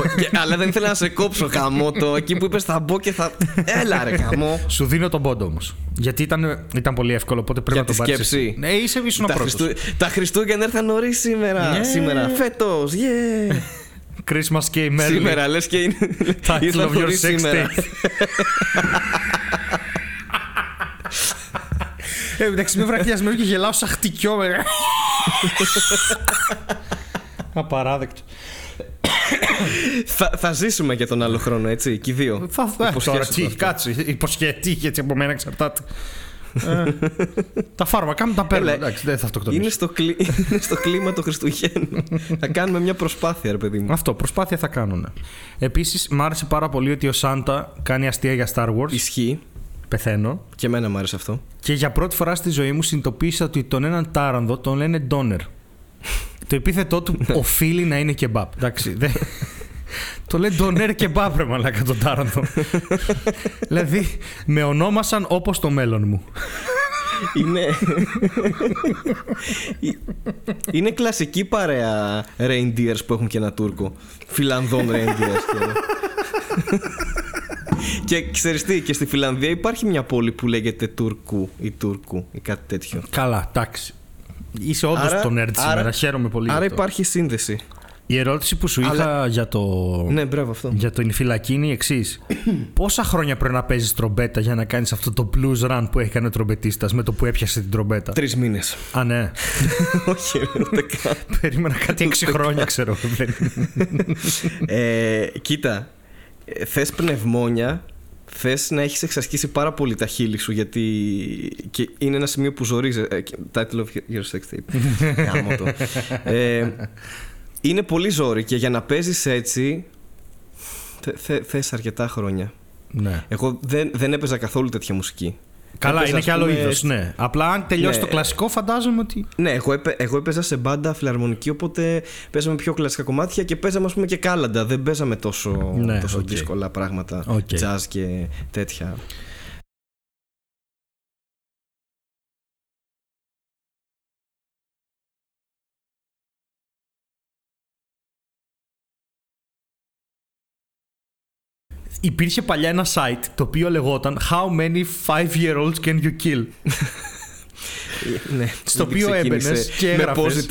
Αλλά δεν ήθελα να σε κόψω χαμότο. Εκεί που είπες θα μπω και θα. Έλα, ρε χαμό. Σου δίνω τον πόντο όμως. Γιατί ήταν πολύ εύκολο, οπότε πρέπει να το πάρεις. Για τη σκέψη. Ναι, ήσουν ο πρώτος. Τα Χριστούγεννα ήρθαν νωρίς σήμερα. Yeah. Σήμερα. Φέτος. Yeah. Christmas και η σήμερα, λες και είναι. Title of your sex tape. Εντάξει, είμαι βραχιασμένος και γελάω σαν χτυκιό. Απαράδεκτο. Θα ζήσουμε για τον άλλο χρόνο, έτσι, και οι δύο. Τώρα τι, κάτσε, υποσχετή, γιατί από μένα εξαρτάται. Τα φάρμακα μου τα παίρνω. Εντάξει, δεν θα αυτοκτονήσω. Είναι στο κλίμα των Χριστουγέννων. Θα κάνουμε μια προσπάθεια, ρε παιδί μου. Αυτό, προσπάθεια θα κάνουν. Επίσης, μ' άρεσε πάρα πολύ ότι ο Σάντα κάνει αστεία για Star Wars. Ισχύει. Πεθαίνω. Και εμένα μου άρεσε αυτό. Και για πρώτη φορά στη ζωή μου συνειδητοποίησα ότι τον έναν τάρανδο τον λένε ντόνερ. Το επίθετό του οφείλει να είναι κεμπάπ. Εντάξει. Το λένε ντόνερ κεμπάπ, ρε μαλάκα τον τάρανδο. Δηλαδή με ονόμασαν όπως το μέλλον μου. Είναι κλασική παρέα reindeers που έχουν και ένα Τούρκο. Φιλανδών reindeers. Και ξέρεις τι, και στη Φιλανδία υπάρχει μια πόλη που λέγεται Τουρκού ή Τούρκου ή κάτι τέτοιο. Καλά, εντάξει. Είσαι όντως το nerd σήμερα, χαίρομαι πολύ. Άρα υπάρχει σύνδεση. Η ερώτηση που σου είχα για την φυλακή είναι η εξής. Πόσα χρόνια πρέπει να παίζεις τρομπέτα για να κάνεις αυτό το blues run που έκανε ο τρομπετίστας με το που έπιασε την τρομπέτα? 3 μήνες. Α, ναι. Όχι, ούτε καν. Περίμενα κάτι 6 χρόνια, ξέρω. Κοίτα. Θες πνευμόνια, θες να έχεις εξασκήσει πάρα πολύ τα χείλη σου, γιατί και είναι ένα σημείο που ζορίζει. Title of your sex tape. Είναι πολύ ζόρι και για να παίζεις έτσι θες αρκετά χρόνια. Ναι. Εγώ δεν έπαιζα καθόλου τέτοια μουσική. Καλά, έπαιζα, είναι και άλλο είδος. Ναι. Απλά αν τελειώσει το κλασικό, φαντάζομαι ότι. Ναι, εγώ έπαιζα σε μπάντα φιλαρμονική, οπότε παίζαμε πιο κλασικά κομμάτια και παίζαμε, ας πούμε, και κάλαντα. Δεν παίζαμε τόσο δύσκολα πράγματα. Jazz και τέτοια. Υπήρχε παλιά ένα site το οποίο λεγόταν How many 5-year-olds can you kill? Ναι, στο οποίο έμπαινες και έγραφες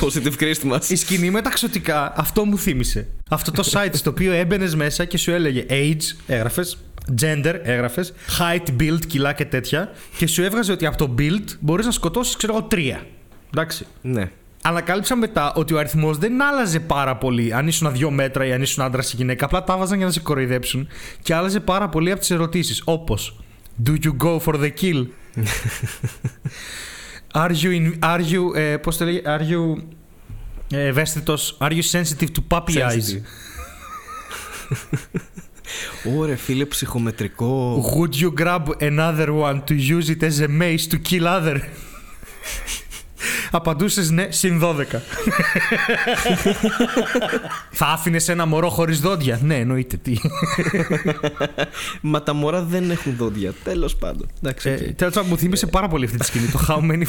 Positive Christmas. Η σκηνή με τα ξωτικά, αυτό μου θύμισε. Αυτό το site στο οποίο έμπαινες μέσα και σου έλεγε age, έγραφες, gender, έγραφες, height, build, κιλά και τέτοια, και σου έβγαζε ότι από το build μπορείς να σκοτώσεις, ξέρω εγώ, 3. Εντάξει. Ναι. Ανακάλυψα μετά ότι ο αριθμός δεν άλλαζε πάρα πολύ αν ήσουν 2 μέτρα ή αν ήσουν άντρας ή γυναίκα. Απλά τα βάζαν για να σε κοροϊδέψουν και άλλαζε πάρα πολύ από τις ερωτήσεις. Όπως Do you go for the kill? Are you ευαίσθητος? Are you sensitive to puppy eyes? Ωρε φίλε, ψυχομετρικό. Would you grab another one to use it as a mace to kill other? Απαντούσες ναι, συν 12. Θα άφηνες ένα μωρό χωρίς δόντια? Ναι, εννοείται, τι. Μα τα μωρά δεν έχουν δόντια, τέλος πάντων. Τέλος πάντων, μου θύμισε πάρα πολύ αυτή τη σκηνή. Το How many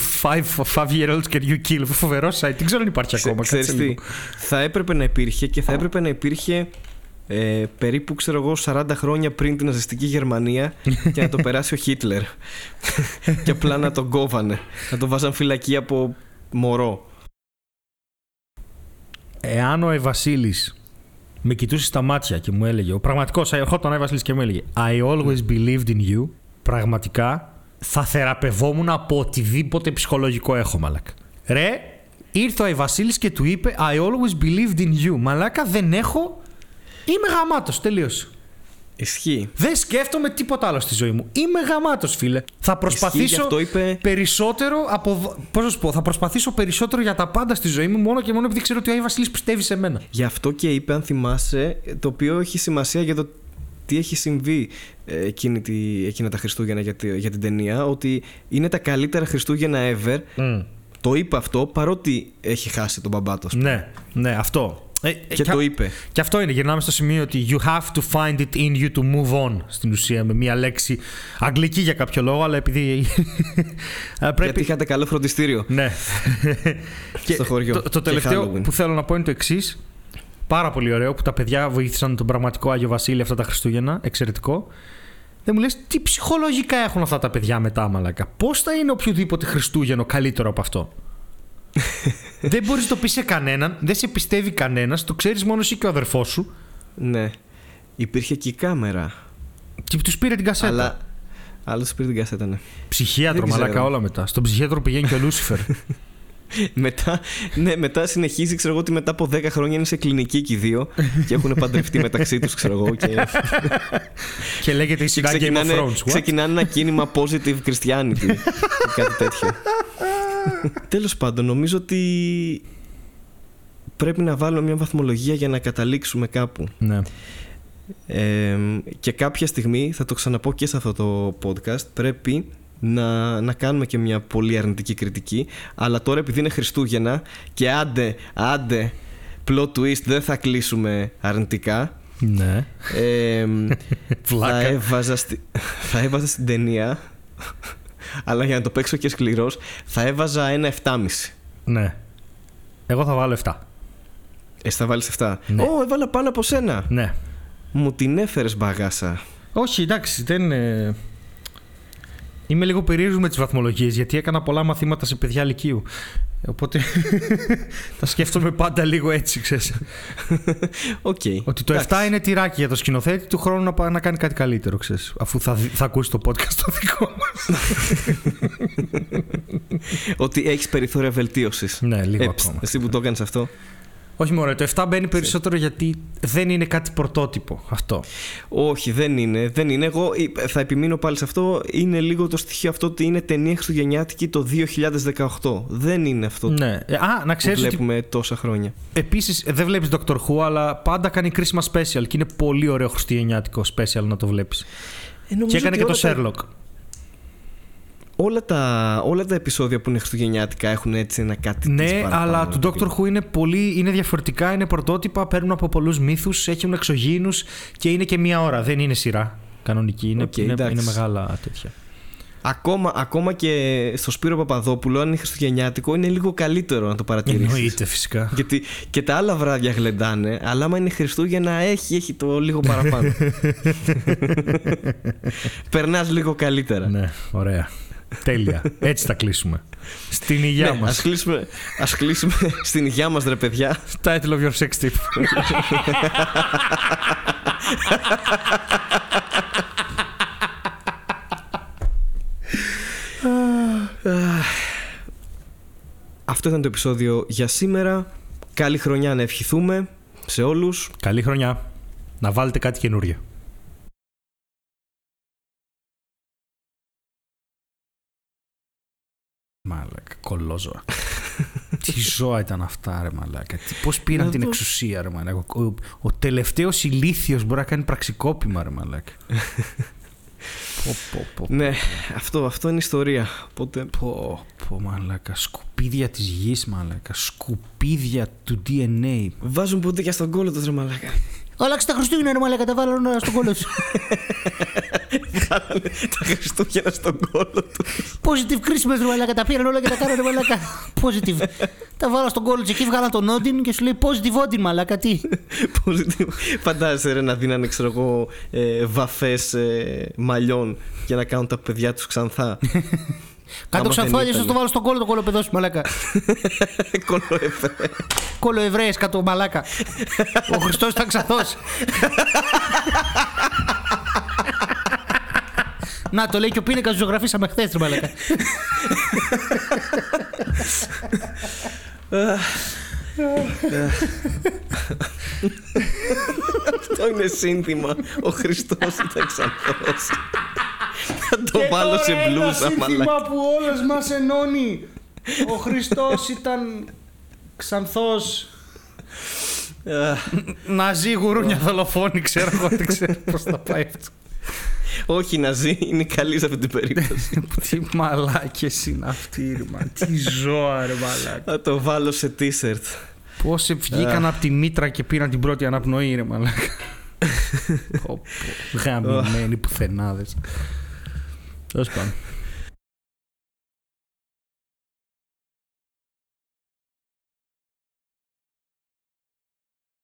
5-year-olds can you kill? Φοβερό site, δεν ξέρω αν υπάρχει ακόμα. Ξέρεις τι, θα έπρεπε να υπήρχε και θα έπρεπε να υπήρχε περίπου, ξέρω εγώ, 40 χρόνια πριν την ναζιστική Γερμανία και να το περάσει ο Χίτλερ και απλά να τον κόβανε, να τον βάζαν φυλακή από μωρό. Εάν ο Αϊ-Βασίλης με κοιτούσε στα μάτια και μου έλεγε, ο πραγματικός Αϊ-Βασίλης, και μου έλεγε I always believed in you, πραγματικά θα θεραπευόμουν από οτιδήποτε ψυχολογικό έχω, μαλακ. Ρε, ήρθε ο Αϊ-Βασίλης και του είπε I always believed in you, μαλάκα, δεν έχω. Είμαι γαμάτος, τελείωσε. Ισχύει. Δεν σκέφτομαι τίποτα άλλο στη ζωή μου. Είμαι γαμάτος, φίλε. Θα προσπαθήσω περισσότερο από. Πώς να σου πω, θα προσπαθήσω περισσότερο για τα πάντα στη ζωή μου, μόνο και μόνο επειδή ξέρω ότι ο Αϊ-Βασίλης πιστεύει σε μένα. Γι' αυτό και είπε, αν θυμάσαι, το οποίο έχει σημασία για το τι έχει συμβεί εκείνα τα Χριστούγεννα για την ταινία, ότι είναι τα καλύτερα Χριστούγεννα ever. Mm. Το είπε αυτό, παρότι έχει χάσει τον μπαμπά του. Ναι, ναι, αυτό. Και το είπε. Και αυτό είναι. Γυρνάμε στο σημείο ότι you have to find it in you to move on. Στην ουσία, με μια λέξη αγγλική για κάποιο λόγο, αλλά επειδή. Γιατί είχατε καλό φροντιστήριο. Ναι. Στο χωριό. Το τελευταίο που θέλω να πω είναι το εξής. Πάρα πολύ ωραίο που τα παιδιά βοήθησαν τον πραγματικό Άγιο Βασίλη αυτά τα Χριστούγεννα. Εξαιρετικό. Δεν μου λες τι ψυχολογικά έχουν αυτά τα παιδιά μετά, μαλάκα. Πώς θα είναι οποιοδήποτε Χριστούγεννο καλύτερο από αυτό? Δεν μπορείς να το πεις σε κανέναν, δεν σε πιστεύει κανένας, το ξέρεις μόνο εσύ και ο αδερφός σου. Ναι. Υπήρχε και η κάμερα. Και τους πήρε την κασέτα. Αλλά τους πήρε την κασέτα, ναι. Ψυχίατρο, μαλάκα, όλα μετά. Στον ψυχίατρο πηγαίνει και ο Λούσιφερ. μετά συνεχίζει, ξέρω εγώ, ότι μετά από 10 χρόνια είναι σε κλινική και οι δύο και έχουν παντρευτεί μεταξύ τους, ξέρω εγώ. Και λέγεται η σειρά Game of Thrones. Ξεκινάνε ένα κίνημα Positive Christianity. Κάτι τέτοιο. Τέλος πάντων, νομίζω ότι πρέπει να βάλω μια βαθμολογία για να καταλήξουμε κάπου. Ναι. Και κάποια στιγμή, θα το ξαναπώ και σε αυτό το podcast, πρέπει να κάνουμε και μια πολύ αρνητική κριτική. Αλλά τώρα, επειδή είναι Χριστούγεννα και άντε, plot twist, δεν θα κλείσουμε αρνητικά. Ναι. Θα έβαζα στην ταινία... Αλλά για να το παίξω και σκληρός, θα έβαζα ένα 7,5. Ναι. Εγώ θα βάλω 7. Εσύ θα βάλεις 7. Ναι. Έβαλα πάνω από σένα. Ναι. Μου την έφερες μπαγάσα. Όχι, εντάξει, δεν. Είμαι λίγο περίεργος με τις βαθμολογίες, γιατί έκανα πολλά μαθήματα σε παιδιά λυκείου. Οπότε τα σκέφτομαι πάντα λίγο έτσι, ξέρεις. Okay. Ότι το 7 είναι τυράκι για το σκηνοθέτη, του χρόνου να κάνει κάτι καλύτερο, ξέρεις. Αφού θα ακούσει το podcast το δικό μας. Ότι έχεις περιθώρια βελτίωσης. Ναι, λίγο ακόμα. Εσύ που το έκανες αυτό. Όχι μόνο, το 7 μπαίνει περισσότερο γιατί δεν είναι κάτι πρωτότυπο αυτό. Όχι, δεν είναι. Εγώ θα επιμείνω πάλι σε αυτό. Είναι λίγο το στοιχείο αυτό ότι είναι ταινία χριστουγεννιάτικη το 2018. Δεν είναι αυτό, ναι. Να ξέρεις που βλέπουμε ότι... τόσα χρόνια. Επίσης δεν βλέπεις Dr. Who, αλλά πάντα κάνει Christmas special και είναι πολύ ωραίο χριστουγεννιάτικο special να το βλέπεις. Και έκανε και το Sherlock. Όλα τα επεισόδια που είναι χριστουγεννιάτικα έχουν έτσι ένα κάτι. Ναι, αλλά του Dr. Who είναι πολύ, είναι διαφορετικά, είναι πρωτότυπα, παίρνουν από πολλούς μύθους, έχουν εξωγήινους και είναι και μία ώρα. Δεν είναι σειρά κανονική, είναι μεγάλα τέτοια. Ακόμα και στο Σπύρο Παπαδόπουλο, αν είναι χριστουγεννιάτικο, είναι λίγο καλύτερο να το παρατηρήσεις. Εννοείται, φυσικά. Γιατί και τα άλλα βράδια γλεντάνε, αλλά άμα είναι Χριστούγεννα, έχει το λίγο παραπάνω. Περνάς λίγο καλύτερα. Ναι, ωραία. Τέλεια. Έτσι θα κλείσουμε. Στην υγειά μας. Ας κλείσουμε στην υγειά μας, ρε παιδιά. Title of your sex tip. Αυτό ήταν το επεισόδιο για σήμερα. Καλή χρονιά να ευχηθούμε σε όλους. Καλή χρονιά. Να βάλετε κάτι καινούργιο. Μαλάκα, κολόζωα. Τι ζώα ήταν αυτά, ρε μαλάκα. Πώς πήραν την εξουσία, ρε μαλάκα. Ο τελευταίος ηλίθιος μπορεί να κάνει πραξικόπημα, ρε μαλάκα. Ναι, αυτό είναι ιστορία. Πω, μαλάκα. Σκουπίδια της γης, μαλάκα. Σκουπίδια του DNA. Βάζουν ποντίκια στον κόλο τους, ρε μαλάκα. Αλλάξε τα Χριστούγεννα, ρε μαλάκα, τα βάλανε στον κόλο τους. Βάλανε τα Χριστούγεννα στον κόλο τους. Positive Christmas, ρε μαλάκα, τα πήραν όλα και τα κάνανε, ρε μαλάκα. Positive. Τα βάλα στον κόλο τους εκεί, βγάλαν τον Όντιν και σου λέει Positive Όντιν, μαλάκα, τι. Positive. Φαντάζεσαι, ρε, να δίνανε, ξέρω εγώ, βαφές μαλλιών για να κάνουν τα παιδιά τους ξανθά. Κάτω ξανθό, ίσως το βάλω στον κόλλο το κολοπεδό σου, μαλάκα. Κολοεβραίος κάτω, μαλάκα. Ο Χριστός ήταν ξανθός. Να, το λέει και ο πίνακας που ζωγραφίσαμε χθες, μαλάκα. Αυτό είναι σύνθημα. Ο Χριστός ήταν ξανθός. Θα το βάλω σε μπλούζα, μαλάκα. Είναι ένα σύνθημα που όλες μας ενώνει. Ο Χριστός ήταν ξανθός. Ναζί, γουρούνια δολοφόνη, ξέρω εγώ, δεν ξέρω πώς θα πάει αυτό. Όχι, Ναζί, είναι καλή σε αυτή την περίπτωση. Τι μαλάκες είναι αυτοί, τι ζώα, ρε μαλάκα. Θα το βάλω σε t-shirt. Πώς βγήκαν από τη μήτρα και πήραν την πρώτη αναπνοή, ρε μαλάκα. Γαμημένοι πουθενάδες. Τέλος πάντων.